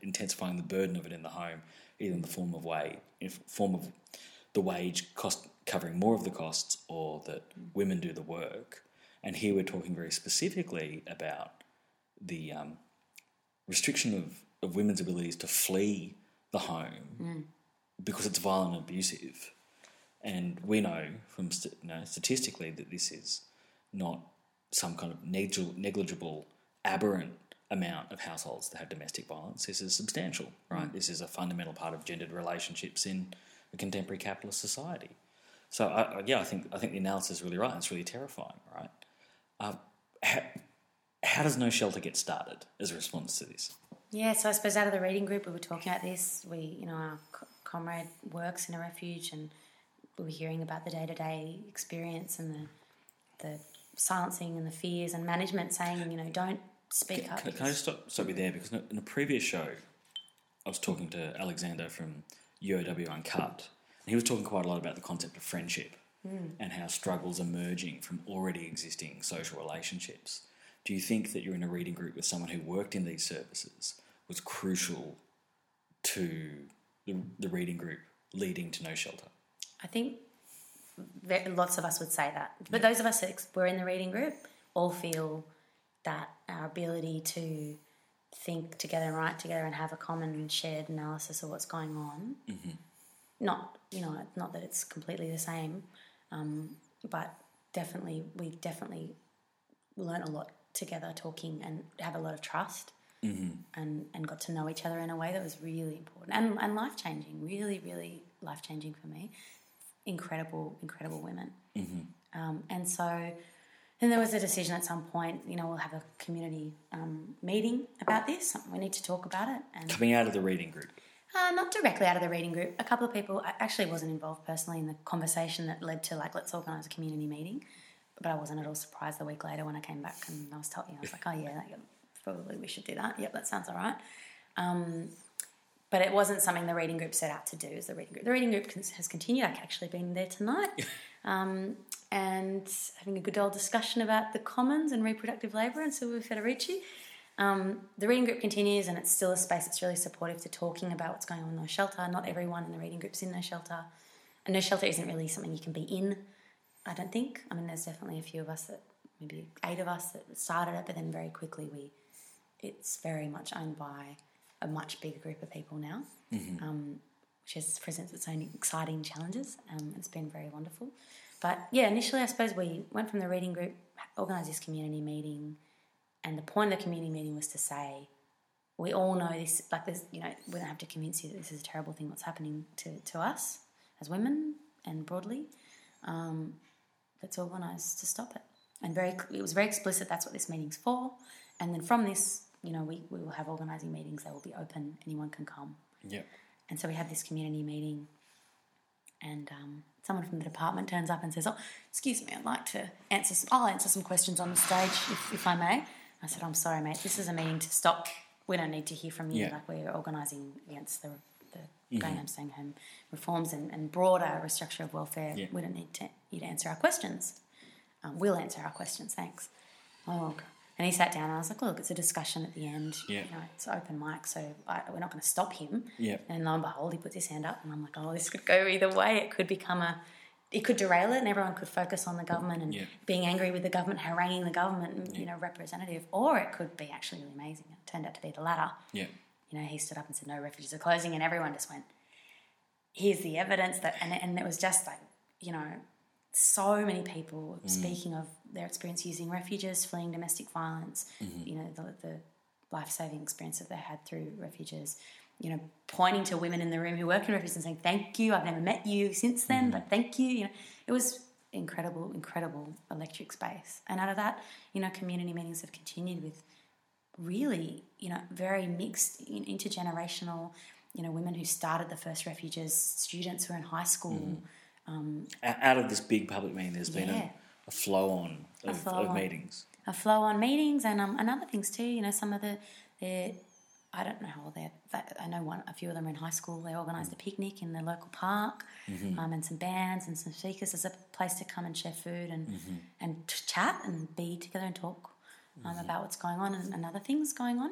intensifying the burden of it in the home, either in the form of the wage cost covering more of the costs, or that women do the work. And here we're talking very specifically about the restriction of women's abilities to flee the home because it's violent and abusive. And we know from statistically that this is not some kind of negligible, aberrant amount of households that have domestic violence. This is substantial, right? This is a fundamental part of gendered relationships in a contemporary capitalist society. So, I think the analysis is really right, and it's really terrifying, right? How does No Shelter get started as a response to this? Yeah, so I suppose out of the reading group we were talking about this. Our comrade works in a refuge, and we were hearing about the day-to-day experience and the silencing and the fears, and management saying, don't speak up. Can I just stop you there? Because in a previous show I was talking to Alexander from UOW Uncut, and he was talking quite a lot about the concept of friendship and how struggles emerging from already existing social relationships. Do you think that you're in a reading group with someone who worked in these services was crucial to the reading group leading to No Shelter? I think lots of us would say that. But those of us that were in the reading group all feel that our ability to think together and write together and have a common shared analysis of what's going on, not that it's completely the same, but we definitely learn a lot together talking, and have a lot of trust and got to know each other in a way that was really important and life-changing, really, really life-changing for me. Incredible women. And so then there was a decision at some point, we'll have a community meeting about this. We need to talk about it. And coming out of the reading group? Not directly out of the reading group. A couple of people, I actually wasn't involved personally in the conversation that led to, let's organise a community meeting. But I wasn't at all surprised the week later when I came back and I was told, I was like, oh, yeah, probably we should do that. Yep, that sounds all right. But it wasn't something the reading group set out to do. Is the reading group? The reading group has continued. I've actually been there tonight, and having a good old discussion about the commons and reproductive labour and Sylvia Federici. The reading group continues, and it's still a space that's really supportive to talking about what's going on in No Shelter. Not everyone in the reading group's in No Shelter, and No Shelter isn't really something you can be in, I don't think. I mean, there's definitely a few of us, that maybe 8 of us, that started it, but then very quickly it's very much owned by a much bigger group of people now, which presents its own exciting challenges. It's been very wonderful. But, yeah, initially I suppose we went from the reading group, organised this community meeting, and the point of the community meeting was to say, we all know this, we don't have to convince you that this is a terrible thing what's happening to us as women and broadly. Let's organise to stop it. And it was very explicit, that's what this meeting's for. And then from this, we will have organising meetings. They will be open. Anyone can come. Yeah. And so we have this community meeting, and someone from the department turns up and says, "Oh, excuse me, I'd like to answer. I'll answer some questions on the stage, if I may." I said, "I'm sorry, mate. This is a meeting to stop. We don't need to hear from you. Yeah. We're organising against the going home, staying home reforms and broader restructure of welfare. Yeah. We don't need you to answer our questions. We'll answer our questions. Thanks." Oh, okay. And he sat down and I was like, look, it's a discussion at the end. Yeah. It's open mic, so we're not going to stop him. Yeah. And lo and behold, he puts his hand up and I'm like, oh, this could go either way. It could derail it, and everyone could focus on the government and being angry with the government, haranguing the government, and, representative. Or it could be actually really amazing. It turned out to be the latter. Yeah. He stood up and said, no, refuges are closing, and everyone just went, here's the evidence. And it was just so many people speaking of their experience using refuges, fleeing domestic violence, the life-saving experience that they had through refuges, pointing to women in the room who work in refuges and saying, thank you, I've never met you since then, but thank you. It was incredible electric space. And out of that, community meetings have continued with really, very mixed, intergenerational, women who started the first refuges, students who are in high school, out of this big public meeting, there's been a flow-on of meetings. A flow-on meetings and other things too. Some of I don't know how old they are. I know a few of them are in high school. They organised a picnic in the local park and some bands and some speakers. There's a place to come and share food and chat and be together and talk about what's going on and other things going on.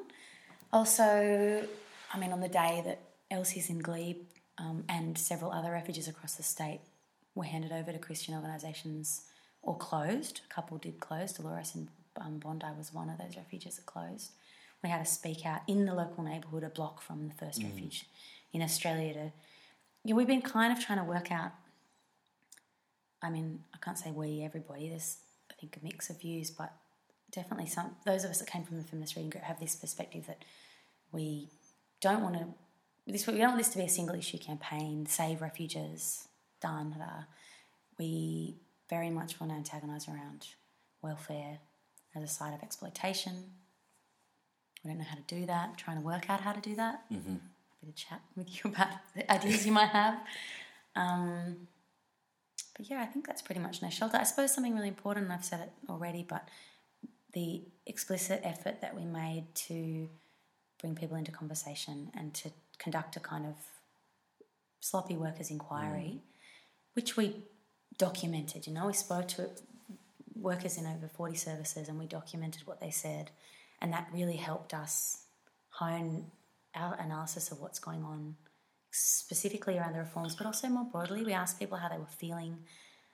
Also, on the day that Elsie's in Glebe and several other refuges across the state were handed over to Christian organisations or closed. A couple did close. Dolores in Bondi was one of those refuges that closed. We had a speak out in the local neighbourhood, a block from the first refuge in Australia. We've been kind of trying to work out, I can't say everybody, there's I think a mix of views, but definitely those of us that came from the feminist reading group have this perspective that we don't want this to be a single issue campaign, save refuges, done. We very much want to antagonise around welfare as a site of exploitation, I don't know how to do that. I'm trying to work out how to do that. Mm-hmm. Happy to chat with you about the ideas you might have. But yeah, I think that's pretty much No Shelter. I suppose something really important, and I've said it already, but the explicit effort that we made to bring people into conversation and to conduct a kind of sloppy workers' inquiry, which we documented, you know. We spoke to workers in over 40 services and we documented what they said, and that really helped us hone our analysis of what's going on specifically around the reforms, but also more broadly. We asked people how they were feeling,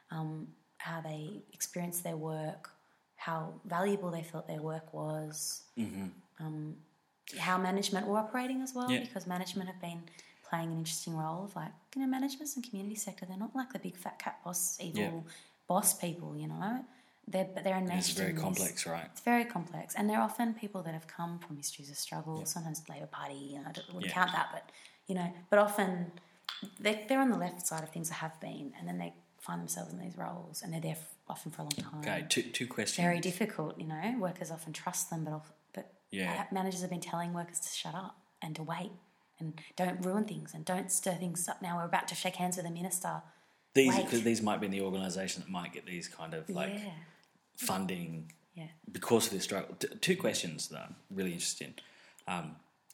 how they experienced their work, how valuable they felt their work was, how management were operating as well, because management have been playing an interesting role of, like, you know, managements and community sector, they're not like the big fat cat boss, evil boss people, you know. They're enmeshed. It's very complex, right? It's very complex. And they're often people that have come from histories of struggle, sometimes Labour Party, you know, I wouldn't count that, but, you know, but often they're on the left side of things, or have been, and then they find themselves in these roles, and they're there often for a long time. Okay, two questions. Very difficult, you know. Workers often trust them, but managers have been telling workers to shut up and to wait and don't ruin things and don't stir things up. Now we're about to shake hands with the minister. These might be in the organisation that might get these kind of funding because of this struggle. Two questions that are really interesting.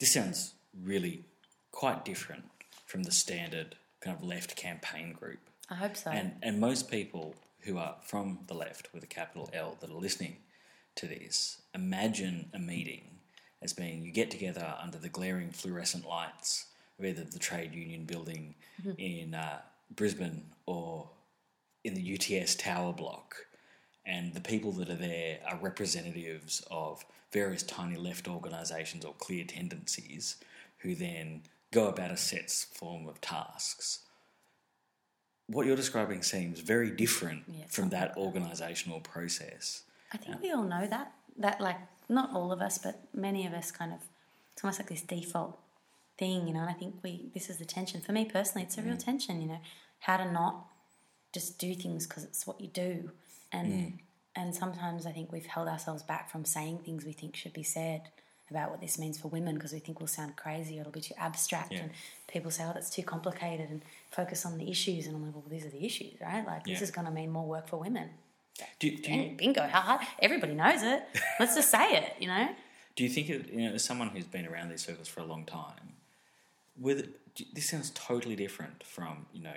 This sounds really quite different from the standard kind of left campaign group. I hope so. And most people who are from the left with a capital L that are listening to this imagine a meeting as being you get together under the glaring fluorescent lights of either the trade union building in Brisbane or in the UTS tower block, and the people that are there are representatives of various tiny left organisations or clear tendencies who then go about a set form of tasks. What you're describing seems very different from that organisational process. I think we all know that, like, not all of us, but many of us kind of, it's almost like this default thing, you know, and I think this is the tension. For me personally, it's a real tension, you know, how to not just do things because it's what you do. And sometimes I think we've held ourselves back from saying things we think should be said about what this means for women because we think we'll sound crazy or it'll be too abstract and people say, oh, that's too complicated, and focus on the issues, and I'm like, well, these are the issues, right? Like this is going to mean more work for women. Bingo, how hard? Everybody knows it. Let's just say it, you know. Do you think, you know, as someone who's been around these circles for a long time, this sounds totally different from, you know,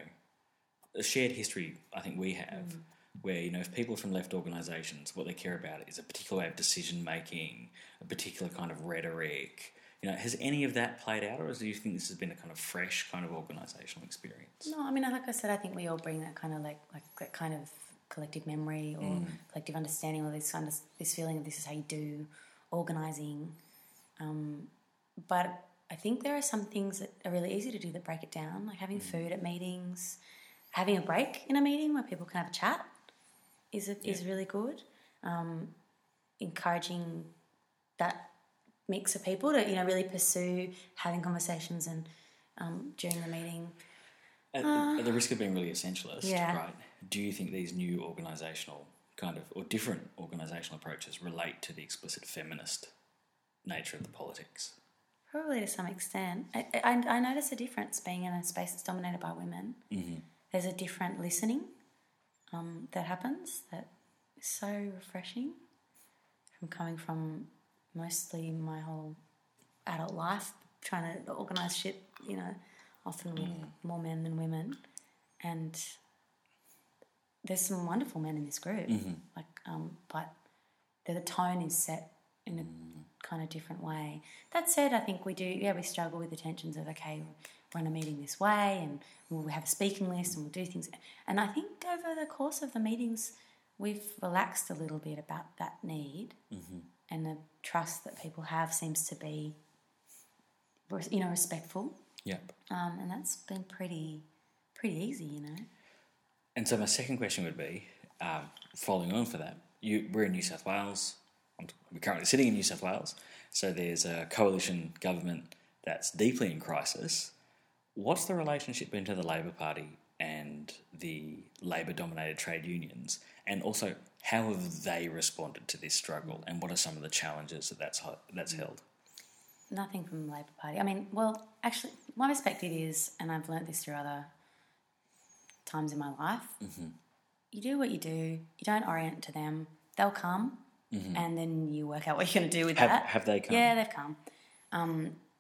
a shared history I think we have where, you know, if people from left organisations, what they care about is a particular way of decision-making, a particular kind of rhetoric. You know, has any of that played out, or do you think this has been a kind of fresh kind of organisational experience? No, I mean, like I said, I think we all bring that kind of like that kind of collective memory or collective understanding, or this kind of this feeling of this is how you do organising. But I think there are some things that are really easy to do that break it down, like having food at meetings, having a break in a meeting where people can have a chat is really good. Encouraging that mix of people to, you know, really pursue having conversations and during the meeting. At the risk of being really essentialist, right, do you think these new organisational kind of or different organisational approaches relate to the explicit feminist nature of the politics? Probably to some extent. I notice a difference being in a space that's dominated by women. Mm-hmm. There's a different listening that happens that is so refreshing from coming from mostly my whole adult life trying to organise shit, you know, often with more men than women, and there's some wonderful men in this group. Mm-hmm. Like, but the tone is set in a kind of different way. That said, I think we do. Yeah, we struggle with the tensions of okay, we're in a meeting this way, and we'll have a speaking list, and we'll do things. And I think over the course of the meetings, we've relaxed a little bit about that need, and the trust that people have seems to be, you know, respectful. Yep. And that's been pretty easy, you know. And so my second question would be, following on for that, we're in New South Wales. We're currently sitting in New South Wales. So there's a coalition government that's deeply in crisis. What's the relationship between the Labor Party and the Labor-dominated trade unions? And also, how have they responded to this struggle, and what are some of the challenges that's held? Nothing from the Labor Party. I mean, well, actually, my perspective is, and I've learnt this through other times in my life, mm-hmm. you do what you do, you don't orient to them, they'll come, mm-hmm. and then you work out what you're going to do with that. Have they come? Yeah, they've come.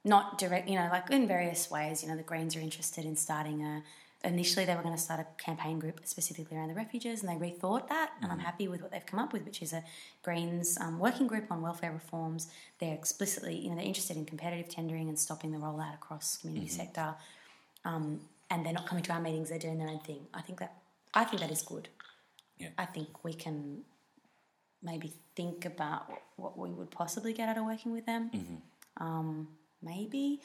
Not direct, you know, like in various ways, you know, the Greens are interested in starting a... Initially they were going to start a campaign group specifically around the refuges, and they rethought that, and I'm happy with what they've come up with, which is a Greens working group on welfare reforms. They're explicitly, you know, they're interested in competitive tendering and stopping the rollout across community mm-hmm. sector, and they're not coming to our meetings, they're doing their own thing. I think that is good. Yeah. I think we can maybe think about what we would possibly get out of working with them. Mm-hmm. Maybe.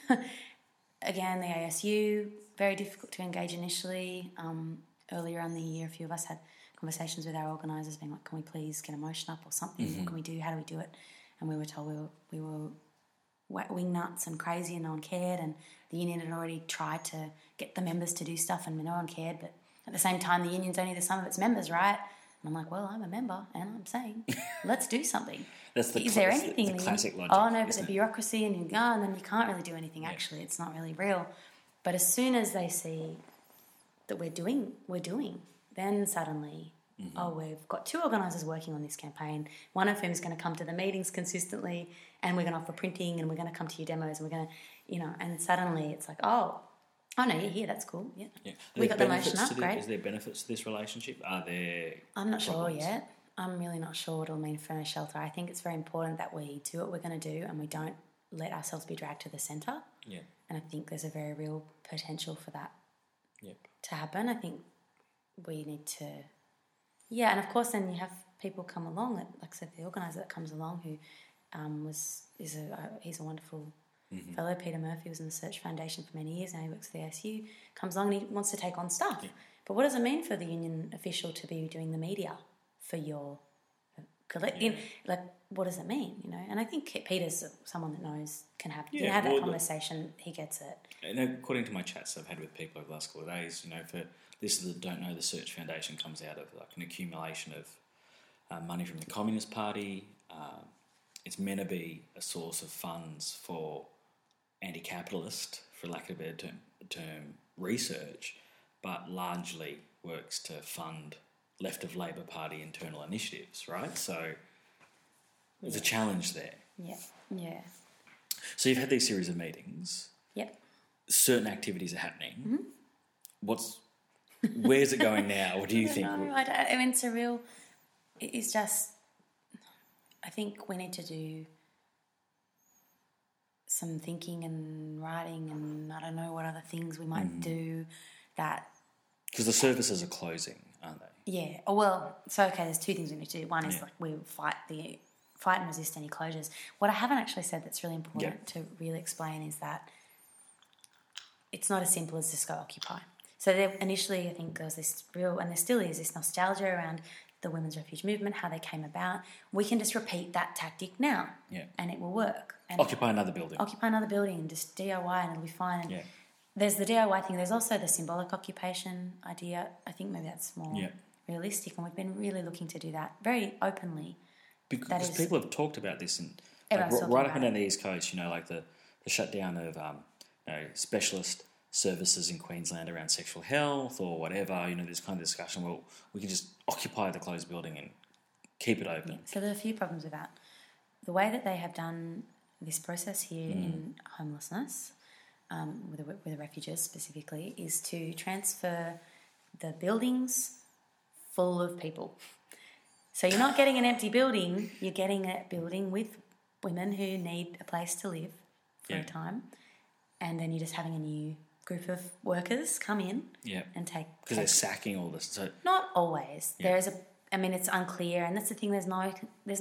Again, the ASU, very difficult to engage initially. Earlier on the year, a few of us had conversations with our organisers being like, can we please get a motion up or something? Mm-hmm. What can we do? How do we do it? And we were told we were wing nuts and crazy and no one cared, and the union had already tried to get the members to do stuff and no one cared, but at the same time, the union's only the sum of its members, right? And I'm like, well, I'm a member and I'm saying, let's do something. Is there anything, the classic logic? Oh, no, but the bureaucracy and you go, and then you can't really do anything, actually. It's not really real. But as soon as they see that we're doing, then suddenly, mm-hmm. oh, we've got two organisers working on this campaign. One of whom is going to come to the meetings consistently, and we're going to offer printing, and we're going to come to your demos, and we're going to, you know, and suddenly it's like, oh, no, you're here, that's cool, yeah. We got the motion up, great. Is there benefits to this relationship? Are there I'm not sure yet. I'm really not sure what it'll mean for No Shelter. I think it's very important that we do what we're going to do and we don't let ourselves be dragged to the centre. Yeah. And I think there's a very real potential for that to happen. I think we need to... Yeah, and of course then you have people come along, like I said, the organiser that comes along who he's a wonderful... Mm-hmm. Fellow Peter Murphy was in the Search Foundation for many years, now he works for the ASU, comes along and he wants to take on stuff. Yeah. But what does it mean for the union official to be doing the media for your collective? Yeah. Like, what does it mean, you know? And I think Peter's someone that knows, can have, you have that conversation, he gets it. And according to my chats I've had with people over the last couple of days, you know, for listeners that don't know, the Search Foundation comes out of like an accumulation of money from the Communist Party. It's meant to be a source of funds for anti-capitalist, for lack of a better term, research, but largely works to fund left of Labor Party internal initiatives, right? So there's a challenge there. Yeah. So you've had these series of meetings. Yep. Certain activities are happening. Mm-hmm. Where's it going now? What do you think? No, I mean, it's a real... It's just... I think we need to do some thinking and writing and I don't know what other things we might do that... Because the services are closing, aren't they? Yeah. Oh, well, so, okay, there's two things we need to do. One is like we fight and resist any closures. What I haven't actually said that's really important to really explain is that it's not as simple as just go occupy. So there, initially I think there was this real, and there still is, this nostalgia around... the women's refuge movement, how they came about. We can just repeat that tactic now and it will work. And Occupy another building and just DIY and it'll be fine. And there's the DIY thing. There's also the symbolic occupation idea. I think maybe that's more realistic, and we've been really looking to do that very openly. Because people have talked about this and like, right up and down the East Coast, you know, like the shutdown of you know, specialist services in Queensland around sexual health or whatever, you know, this kind of discussion, well, we can just occupy the closed building and keep it open. Yeah. So there are a few problems with that. The way that they have done this process here in homelessness, with the refugees specifically, is to transfer the buildings full of people. So you're not getting an empty building, you're getting a building with women who need a place to live for a time, and then you're just having a new... group of workers come in and take... Because they're sacking all this. So not always. Yeah. There is a... I mean, it's unclear, and that's the thing, there's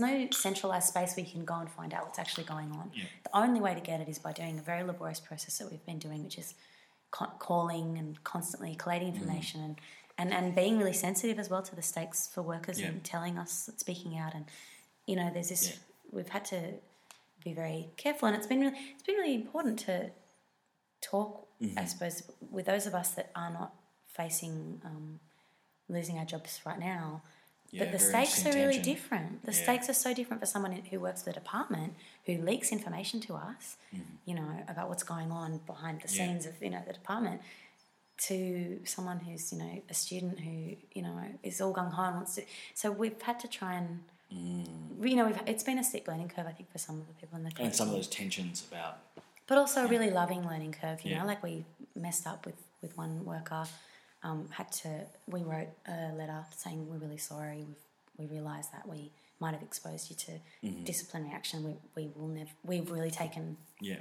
no centralised space where you can go and find out what's actually going on. Yeah. The only way to get it is by doing a very laborious process that we've been doing, which is calling and constantly collating information and being really sensitive as well to the stakes for workers and telling us, speaking out, and, you know, there's this... We've had to be very careful, and it's been really important to talk... Mm-hmm. I suppose with those of us that are not facing losing our jobs right now, But the stakes are really different. The stakes are so different for someone who works for the department, who leaks information to us, you know, about what's going on behind the scenes of, you know, the department, to someone who's, you know, a student who, you know, is all gung ho and wants to. So we've had to try and, you know, it's been a steep learning curve, I think, for some of the people in the community. And some of those tensions about... But also a really loving learning curve, you know, like we messed up with one worker... we wrote a letter saying we're really sorry, we realise that we might have exposed you to disciplinary action, we've really taken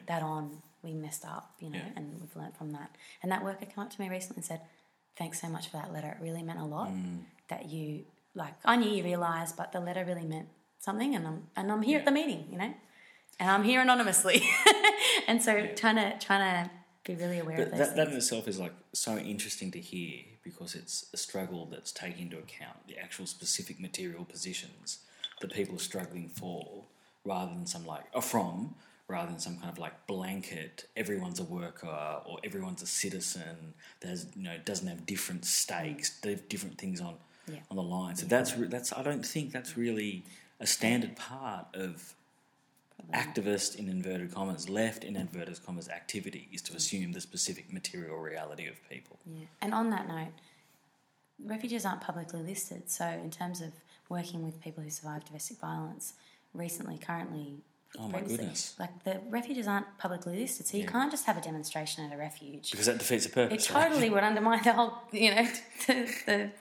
that on, we messed up, you know, and we've learnt from that. And that worker came up to me recently and said, thanks so much for that letter, it really meant a lot that you, like, I knew you realised, but the letter really meant something, and I'm here at the meeting, you know, and I'm here anonymously. And so trying to be really aware of those things. That in itself is, like, so interesting to hear, because it's a struggle that's taking into account the actual specific material positions that people are struggling for, rather than some kind of, like, blanket, everyone's a worker or everyone's a citizen that has, you know, doesn't have different stakes, they have different things on the line. So that's I don't think that's really a standard part of activist, in inverted commas, left in inverted commas, activity is to assume the specific material reality of people. Yeah. And on that note, refugees aren't publicly listed, so in terms of working with people who survived domestic violence previously, goodness. Like, the refuges aren't publicly listed, so you can't just have a demonstration at a refuge. Because that defeats the purpose. It totally would undermine the whole, you know, the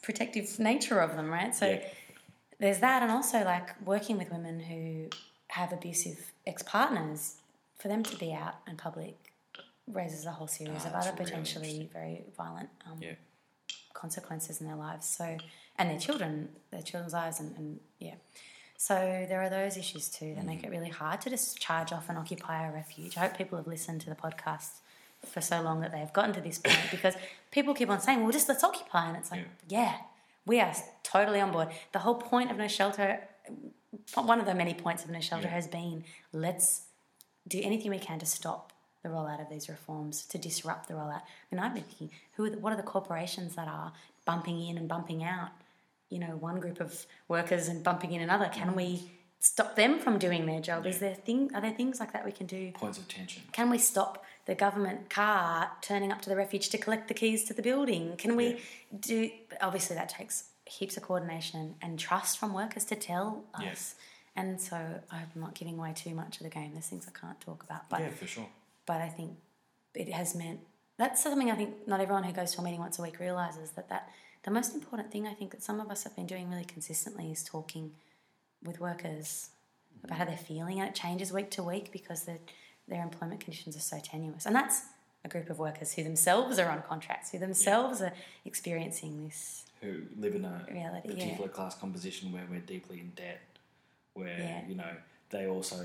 protective nature of them, right? So there's that, and also, like, working with women who... have abusive ex-partners, for them to be out in public raises a whole series of other potentially very violent consequences in their lives. So, and their children's lives, and so there are those issues too that make it really hard to just charge off and occupy a refuge. I hope people have listened to the podcast for so long that they've gotten to this point, because people keep on saying, well, just let's occupy, and it's like, we are totally on board. The whole point of No Shelter... One of the many points of No Shelter has been, let's do anything we can to stop the rollout of these reforms, to disrupt the rollout. I mean, I've been thinking, what are the corporations that are bumping in and bumping out, you know, one group of workers and bumping in another? Can we stop them from doing their job? Yeah. Are there things like that we can do? Points of tension. Can we stop the government car turning up to the refuge to collect the keys to the building? Can we do... Obviously, that takes... heaps of coordination and trust from workers to tell us. Yes. And so I'm not giving away too much of the game. There's things I can't talk about. But, yeah, for sure. But I think it has meant... That's something I think not everyone who goes to a meeting once a week realises, that the most important thing I think that some of us have been doing really consistently is talking with workers about how they're feeling, and it changes week to week because their employment conditions are so tenuous. And that's a group of workers who themselves are on contracts, who themselves are experiencing this... who live in a reality, particular class composition where we're deeply in debt, where, you know, they also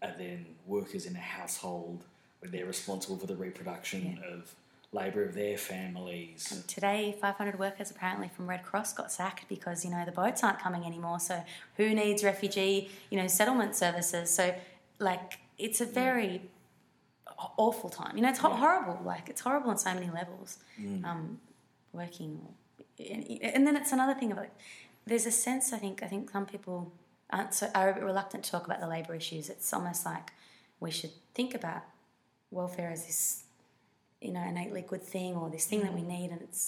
are then workers in a household where they're responsible for the reproduction of labour of their families. And today, 500 workers apparently from Red Cross got sacked because, you know, the boats aren't coming anymore, so who needs refugee, you know, settlement services? So, like, it's a very... awful time. You know, it's horrible. Like, it's horrible on so many levels. Working, and then it's another thing of, like, there's a sense I think some people are reluctant to talk about the labour issues. It's almost like we should think about welfare as this, you know, innately good thing or this thing that we need, and it's,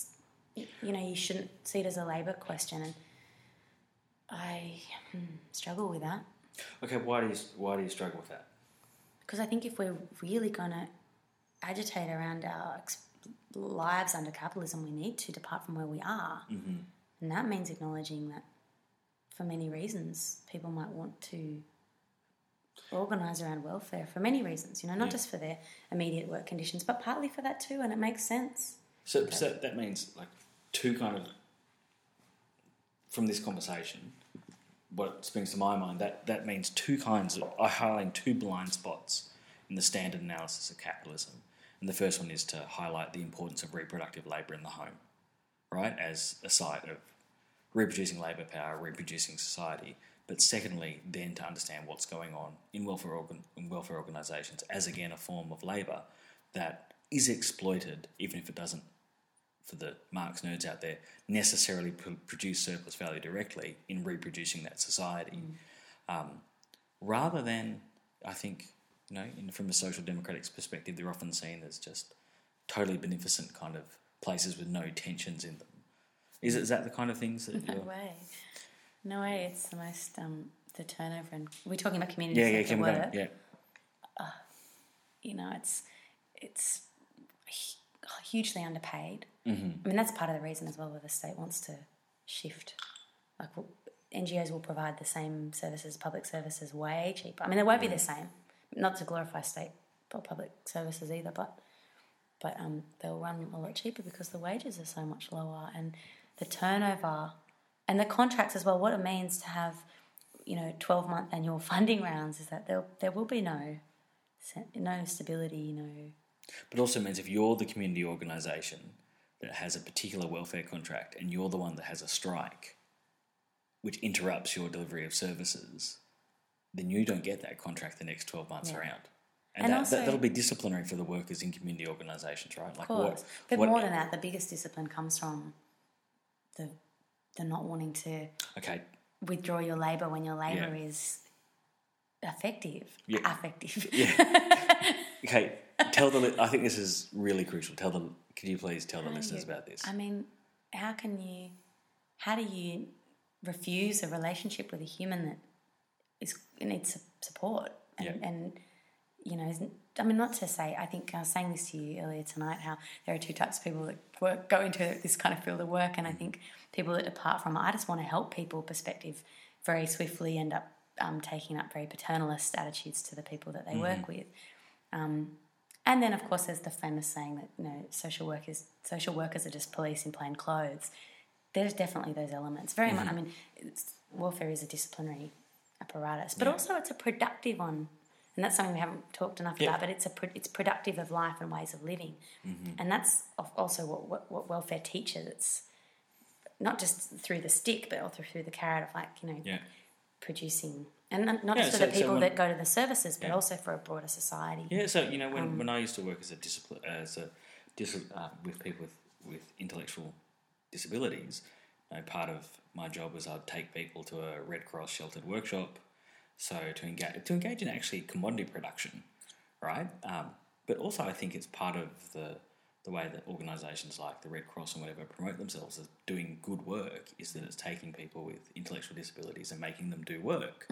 you know, you shouldn't see it as a labour question. And I struggle with that. Okay, why do you struggle with that? Because I think if we're really going to agitate around our lives under capitalism, we need to depart from where we are. Mm-hmm. And that means acknowledging that for many reasons people might want to organise around welfare for many reasons, you know, not just for their immediate work conditions, but partly for that too, and it makes sense. So that means, like, two kind of, from this conversation... what springs to my mind, that means two kinds of... I highlight two blind spots in the standard analysis of capitalism. And the first one is to highlight the importance of reproductive labour in the home, right, as a site of reproducing labour power, reproducing society. But secondly, then to understand what's going on in welfare organisations as, again, a form of labour that is exploited, even if it doesn't for the Marx nerds out there, necessarily produce surplus value directly in reproducing that society. Rather than, I think, you know, from a social democratic's perspective, they're often seen as just totally beneficent kind of places with no tensions in them. Is that the kind of things that you're... No way. It's the most... the turnover, and we're talking about community sector work. You know, it's hugely underpaid. I mean, that's part of the reason as well where the state wants to shift. Like, NGOs will provide the same services, public services, way cheaper. I mean, they won't be the same. Not to glorify state or public services either, but they'll run a lot cheaper because the wages are so much lower, and the turnover and the contracts as well. What it means to have, you know, 12-month annual funding rounds is that there will be no stability, no. But also means if you're the community organisation that has a particular welfare contract and you're the one that has a strike, which interrupts your delivery of services, then you don't get that contract the next 12 months around. And also, that'll be disciplinary for the workers in community organisations, right? Like, of course. But more than that, the biggest discipline comes from the not wanting to... withdraw your labour when your labour is affective. Okay, I think this is really crucial. Could you please tell the listeners about this? I mean, how do you refuse a relationship with a human that needs support? And you know, I mean, not to say, I think I was saying this to you earlier tonight, how there are two types of people that go into this kind of field of work, and I think people that depart from I just want to help people perspective very swiftly end up taking up very paternalist attitudes to the people that they work with. And then, of course, there's the famous saying that, you know, social workers are just police in plain clothes. There's definitely those elements. Very much, I mean, warfare is a disciplinary apparatus, but also it's a productive one. And that's something we haven't talked enough about, but it's productive of life and ways of living. And that's also what welfare teaches. It's not just through the stick, but also through the carrot of, like, you know, producing. And not just for the people that go to the services, but also for a broader society. Yeah, so, you know, when I used to work as with people with intellectual disabilities, you know, part of my job was I'd take people to a Red Cross sheltered workshop. So to engage in actually commodity production, right? But also I think it's part of the way that organisations like the Red Cross and whatever promote themselves as doing good work is that it's taking people with intellectual disabilities and making them do work.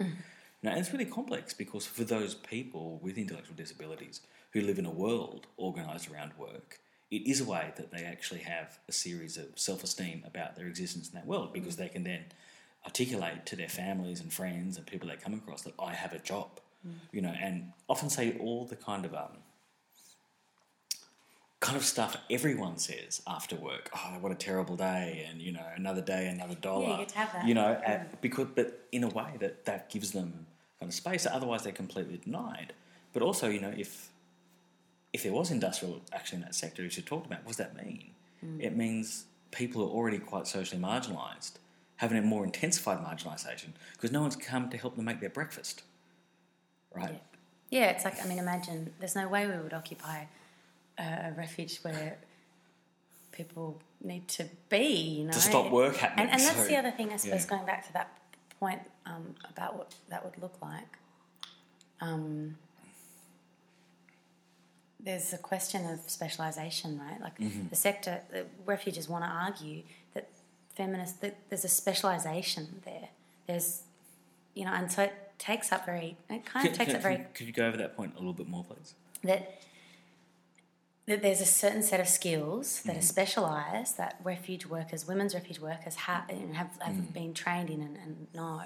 Now, and it's really complex because for those people with intellectual disabilities who live in a world organised around work, it is a way that they actually have a series of self-esteem about their existence in that world, because they can then articulate to their families and friends and people they come across that I have a job, you know, and often say all the kind of stuff everyone says after work. Oh, what a terrible day, and, you know, another day, another dollar. Yeah, you get to have that. You know, but in a way that gives them kind of space that otherwise they're completely denied. But also, you know, if there was industrial action in that sector, as you talked about, what does that mean? It means people are already quite socially marginalised having a more intensified marginalisation because no one's come to help them make their breakfast, right? Yeah, it's like, I mean, imagine there's no way we would occupy a refuge where people need to be, you know. To stop work happening. And that's the other thing, I suppose, going back to that point about what that would look like. There's a question of specialisation, right? Like the sector, the refuges want to argue that feminist, there's a specialisation there. There's, you know, and so it takes up Could you go over that point a little bit more, please? That there's a certain set of skills that are specialised that women's refuge workers have been trained in and know,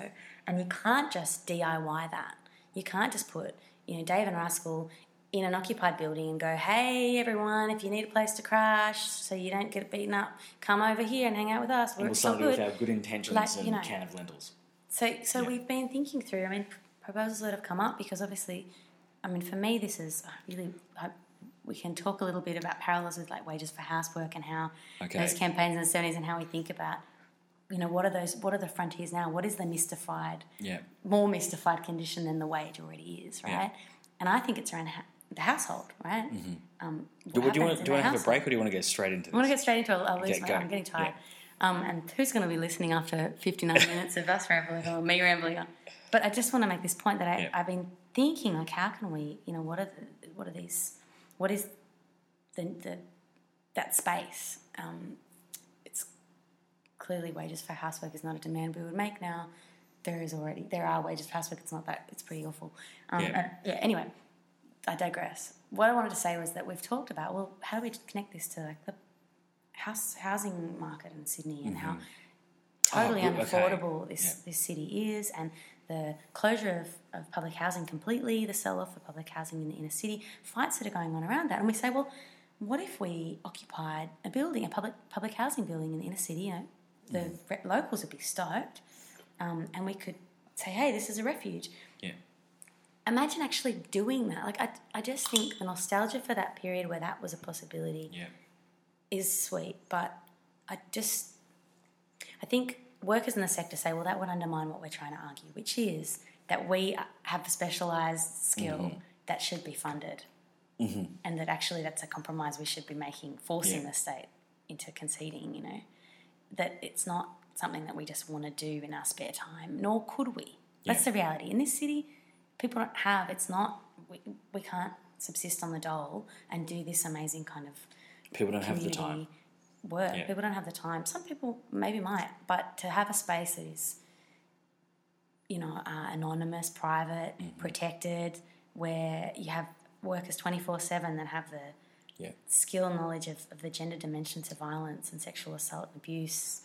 and you can't just DIY that. You can't just put, you know, Dave and Ruskell in an occupied building and go, hey, everyone, if you need a place to crash so you don't get beaten up, come over here and hang out with us. We'll start with our good intentions, like, and, you know, can of lentils. So we've been thinking through, I mean, proposals that have come up, because obviously, I mean, for me this is really, we can talk a little bit about parallels with, like, wages for housework and how those campaigns in the 70s and how we think about, you know, what are the frontiers now? What is the mystified, more mystified condition than the wage already is, right? And I think it's around the household, right? Mm-hmm. Do you want to have a break, or do you want to get straight into this? I want to get straight into it. I'm getting tired. Yeah. And who's going to be listening after 59 minutes of us rambling or me rambling on? But I just want to make this point that I've been thinking, like, how can we, you know, what is that space? It's clearly wages for housework is not a demand we would make now. There are wages for housework. It's not that. It's pretty awful. Anyway, I digress. What I wanted to say was that we've talked about, well, how do we connect this to, like, the housing market in Sydney and mm-hmm. how totally unaffordable this city is, and the closure of public housing completely, the sell-off of public housing in the inner city, fights that are going on around that. And we say, well, what if we occupied a building, a public housing building in the inner city? You know, the locals would be stoked. And we could say, hey, this is a refuge. Yeah. Imagine actually doing that. Like, I just think the nostalgia for that period where that was a possibility is sweet. But I think workers in the sector say, well, that would undermine what we're trying to argue, which is that we have a specialised skill that should be funded and that actually that's a compromise we should be making, forcing the state into conceding, you know, that it's not something that we just want to do in our spare time, nor could we. That's the reality. In this city, people don't have, it's not, we can't subsist on the dole and do this amazing kind of people don't have the time. Work. Yeah. People don't have the time. Some people maybe might, but to have a space that is, you know, anonymous, private, protected, where you have workers 24/7 that have the skill and knowledge of the gender dimension to violence and sexual assault and abuse,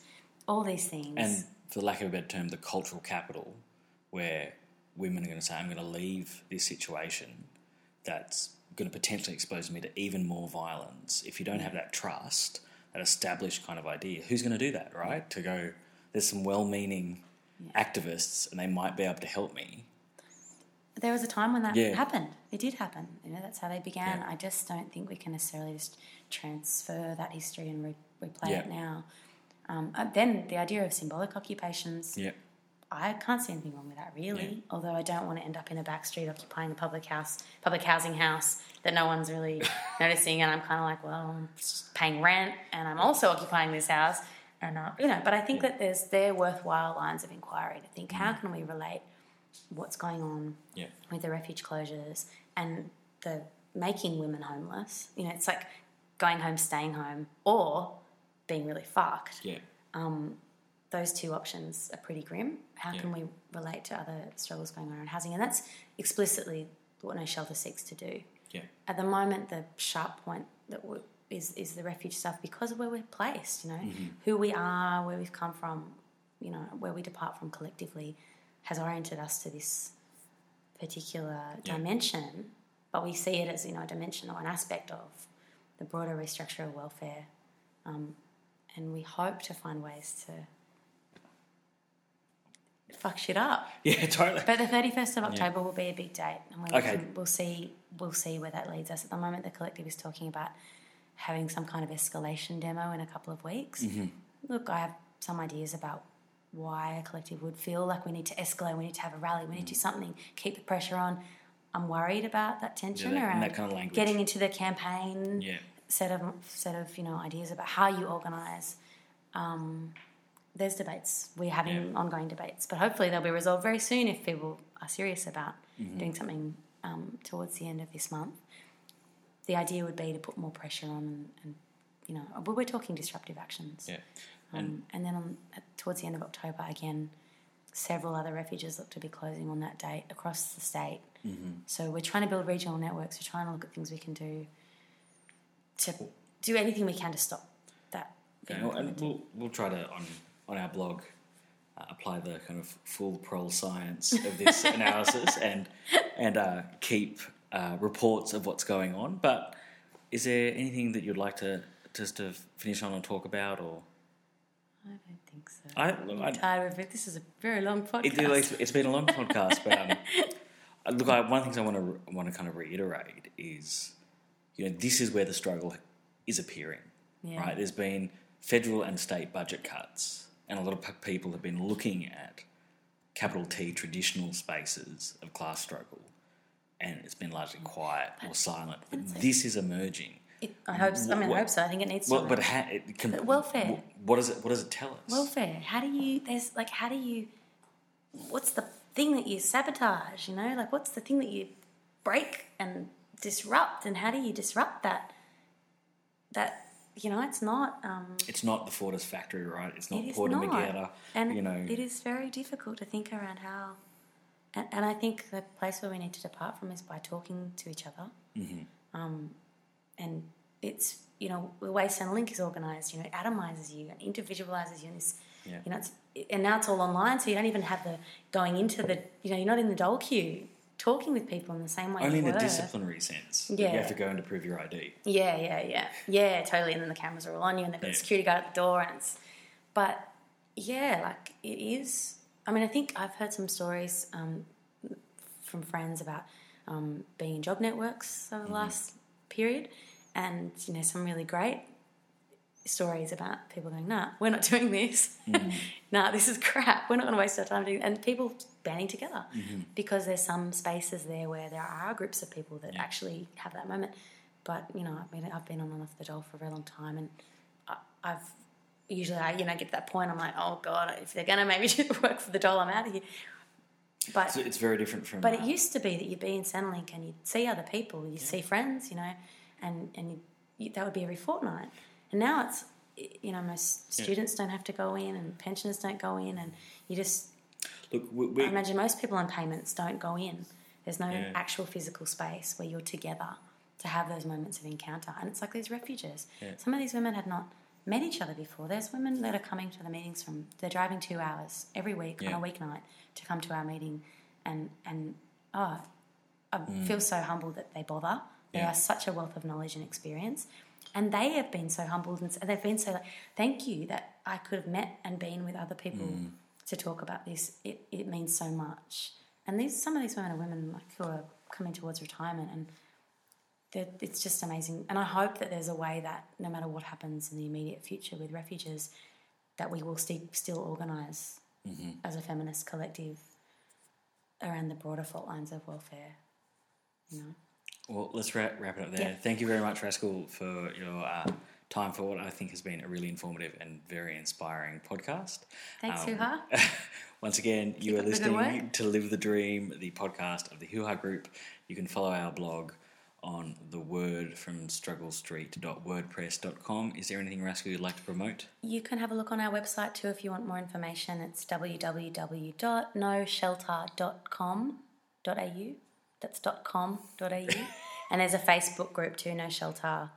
all these things. And for lack of a better term, the cultural capital, where women are going to say, I'm going to leave this situation that's going to potentially expose me to even more violence. If you don't have that trust, that established kind of idea, who's going to do that, right? To go, there's some well-meaning activists and they might be able to help me. There was a time when that happened. It did happen. You know, that's how they began. Yeah. I just don't think we can necessarily just transfer that history and replay it now. Then the idea of symbolic occupations, I can't see anything wrong with that, really, although I don't want to end up in a back street occupying a public housing house that no one's really noticing, and I'm kind of like, well, I'm just paying rent and I'm also occupying this house. And you know, but I think that they're worthwhile lines of inquiry to think, how can we relate what's going on with the refuge closures and the making women homeless? You know, it's like going home, staying home, or being really fucked. Yeah. Those two options are pretty grim. How can we relate to other struggles going on around housing? And that's explicitly what No Shelter seeks to do. Yeah. At the moment, the sharp point that is the refuge stuff, because of where we're placed, you know, who we are, where we've come from, you know, where we depart from collectively has oriented us to this particular dimension, but we see it as, you know, a dimension or an aspect of the broader restructure of welfare. And we hope to find ways to fuck shit up. Yeah, totally. But the 31st of October will be a big date, and we'll see where that leads us. At the moment, the collective is talking about having some kind of escalation demo in a couple of weeks. Mm-hmm. Look, I have some ideas about why a collective would feel like we need to escalate, we need to have a rally, we need to do something, keep the pressure on. I'm worried about that tension around that kind of language, getting into the campaign. Yeah. Set of you know, ideas about how you organise. There's debates. We're having ongoing debates, but hopefully they'll be resolved very soon if people are serious about doing something towards the end of this month. The idea would be to put more pressure on, and you know, we're talking disruptive actions. Yeah, and then towards the end of October again, several other refuges look to be closing on that date across the state. Mm-hmm. So we're trying to build regional networks. We're trying to look at things we can do to do anything we can to stop that. And we'll try to, on our blog, apply the kind of full prol science of this analysis and keep reports of what's going on. But is there anything that you'd like to just to finish on and talk about, or...? I don't think so. I'm tired of it. This is a very long podcast. It's been a long podcast, but look, one of the things I want to kind of reiterate is... You know, this is where the struggle is appearing, right? There's been federal and state budget cuts, and a lot of people have been looking at capital T traditional spaces of class struggle and it's been largely quiet or silent. This is emerging. I hope so. I think it needs to. But welfare. What does it? What does it tell us? Welfare. How do you? There's like, how do you? What's the thing that you sabotage? You know, like, what's the thing that you break and disrupt? And how do you disrupt that? That, you know, it's not. It's not the Fortis factory, right? It's not Port of Maghera. And you know, it is very difficult to think around how. And I think the place where we need to depart from is by talking to each other. Mm-hmm. And it's, you know, the way Centrelink is organised, you know, it atomizes you and individualises you. And this, yeah. You know, and now it's all online, so you don't even have the going into the, you know, you're not in the dole queue talking with people in the same way. Only in the disciplinary sense. Yeah. You have to go in to prove your ID. Yeah, totally. And then the cameras are all on you and they've got a security guard at the door. And it's, but, yeah, like, it is... I mean, I think I've heard some stories from friends about being in job networks over the last period, and, you know, some really great stories about people going, nah, we're not doing this. Mm-hmm. Nah, this is crap. We're not going to waste our time doing this. And people banding together because there's some spaces there where there are groups of people that actually have that moment. But, you know, I mean, I've been on and off the dole for a very long time, and I've... Usually I, you know, get to that point, I'm like, oh, God, if they're going to make me do the work for the dole, I'm out of here. But so it's very different from... But it used to be that you'd be in Centrelink and you'd see other people, you'd see friends, you know, and that would be every fortnight. And now it's, you know, most students don't have to go in and pensioners don't go in and you just... Look, I imagine most people on payments don't go in. There's no actual physical space where you're together to have those moments of encounter. And it's like these refuges. Yeah. Some of these women had not... met each other before. There's women that are coming to the meetings from... They're driving 2 hours every week on a weeknight to come to our meeting and I feel so humbled that they bother. They are such a wealth of knowledge and experience, and they have been so humbled and they've been so like, thank you that I could have met and been with other people to talk about this. It means so much. And some of these women are women like who are coming towards retirement and... It's just amazing, and I hope that there's a way that no matter what happens in the immediate future with refuges, that we will still organise as a feminist collective around the broader fault lines of welfare. You know. Well, let's wrap it up there. Yeah. Thank you very much, Rascal, for your time for what I think has been a really informative and very inspiring podcast. Thanks, Hoo-Ha. Once again, you are listening to Live the Dream, the podcast of the Hoo-Ha Group. You can follow our blog on thewordfromstrugglestreet.wordpress.com. Is there anything, Rascal, you'd like to promote? You can have a look on our website too if you want more information. It's www.noshelter.com.au. That's .com.au. And there's a Facebook group too, No Shelter, ;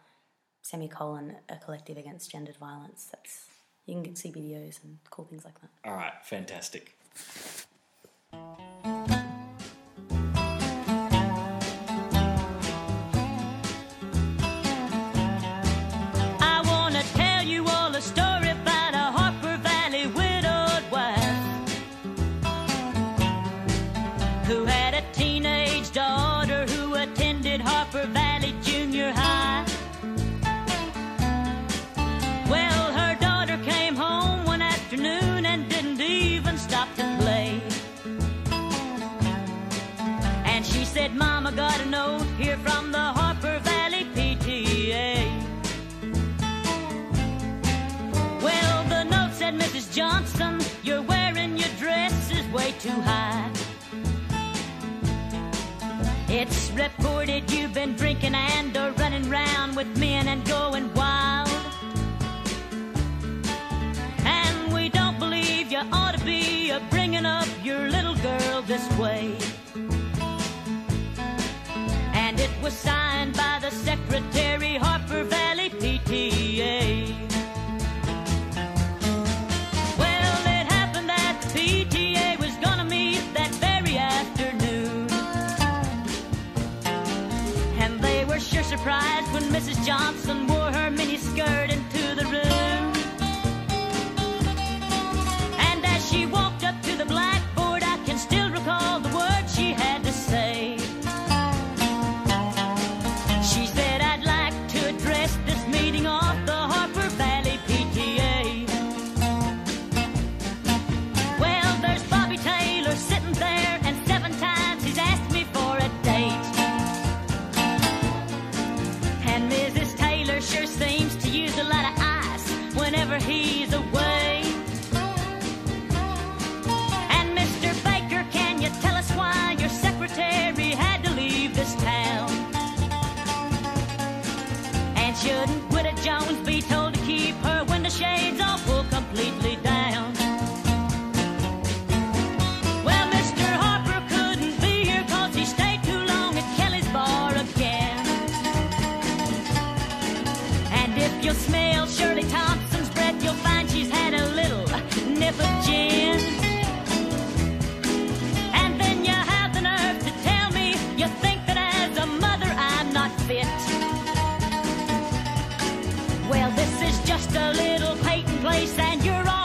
a collective against gendered violence. That's, you can see videos and cool things like that. All right, fantastic. Mama got a note here from the Harper Valley PTA. Well, the note said, Mrs. Johnson, you're wearing your dress is way too high. It's reported you've been drinking and are running round with men and going wild. And we don't believe you ought to be bringing up your little girl this way. It was signed by the secretary, Harper Valley PTA. Well, it happened that the PTA was gonna meet that very afternoon, and they were sure surprised when Mrs. Johnson wore her miniskirt into the room. And as she walked up to the blackboard, I can still recall the words she had to say. if you smell Shirley Thompson's breath, you'll find she's had a little nip of gin. And then you have the nerve to tell me you think that as a mother I'm not fit. Well, this is just a little patent place and you're on.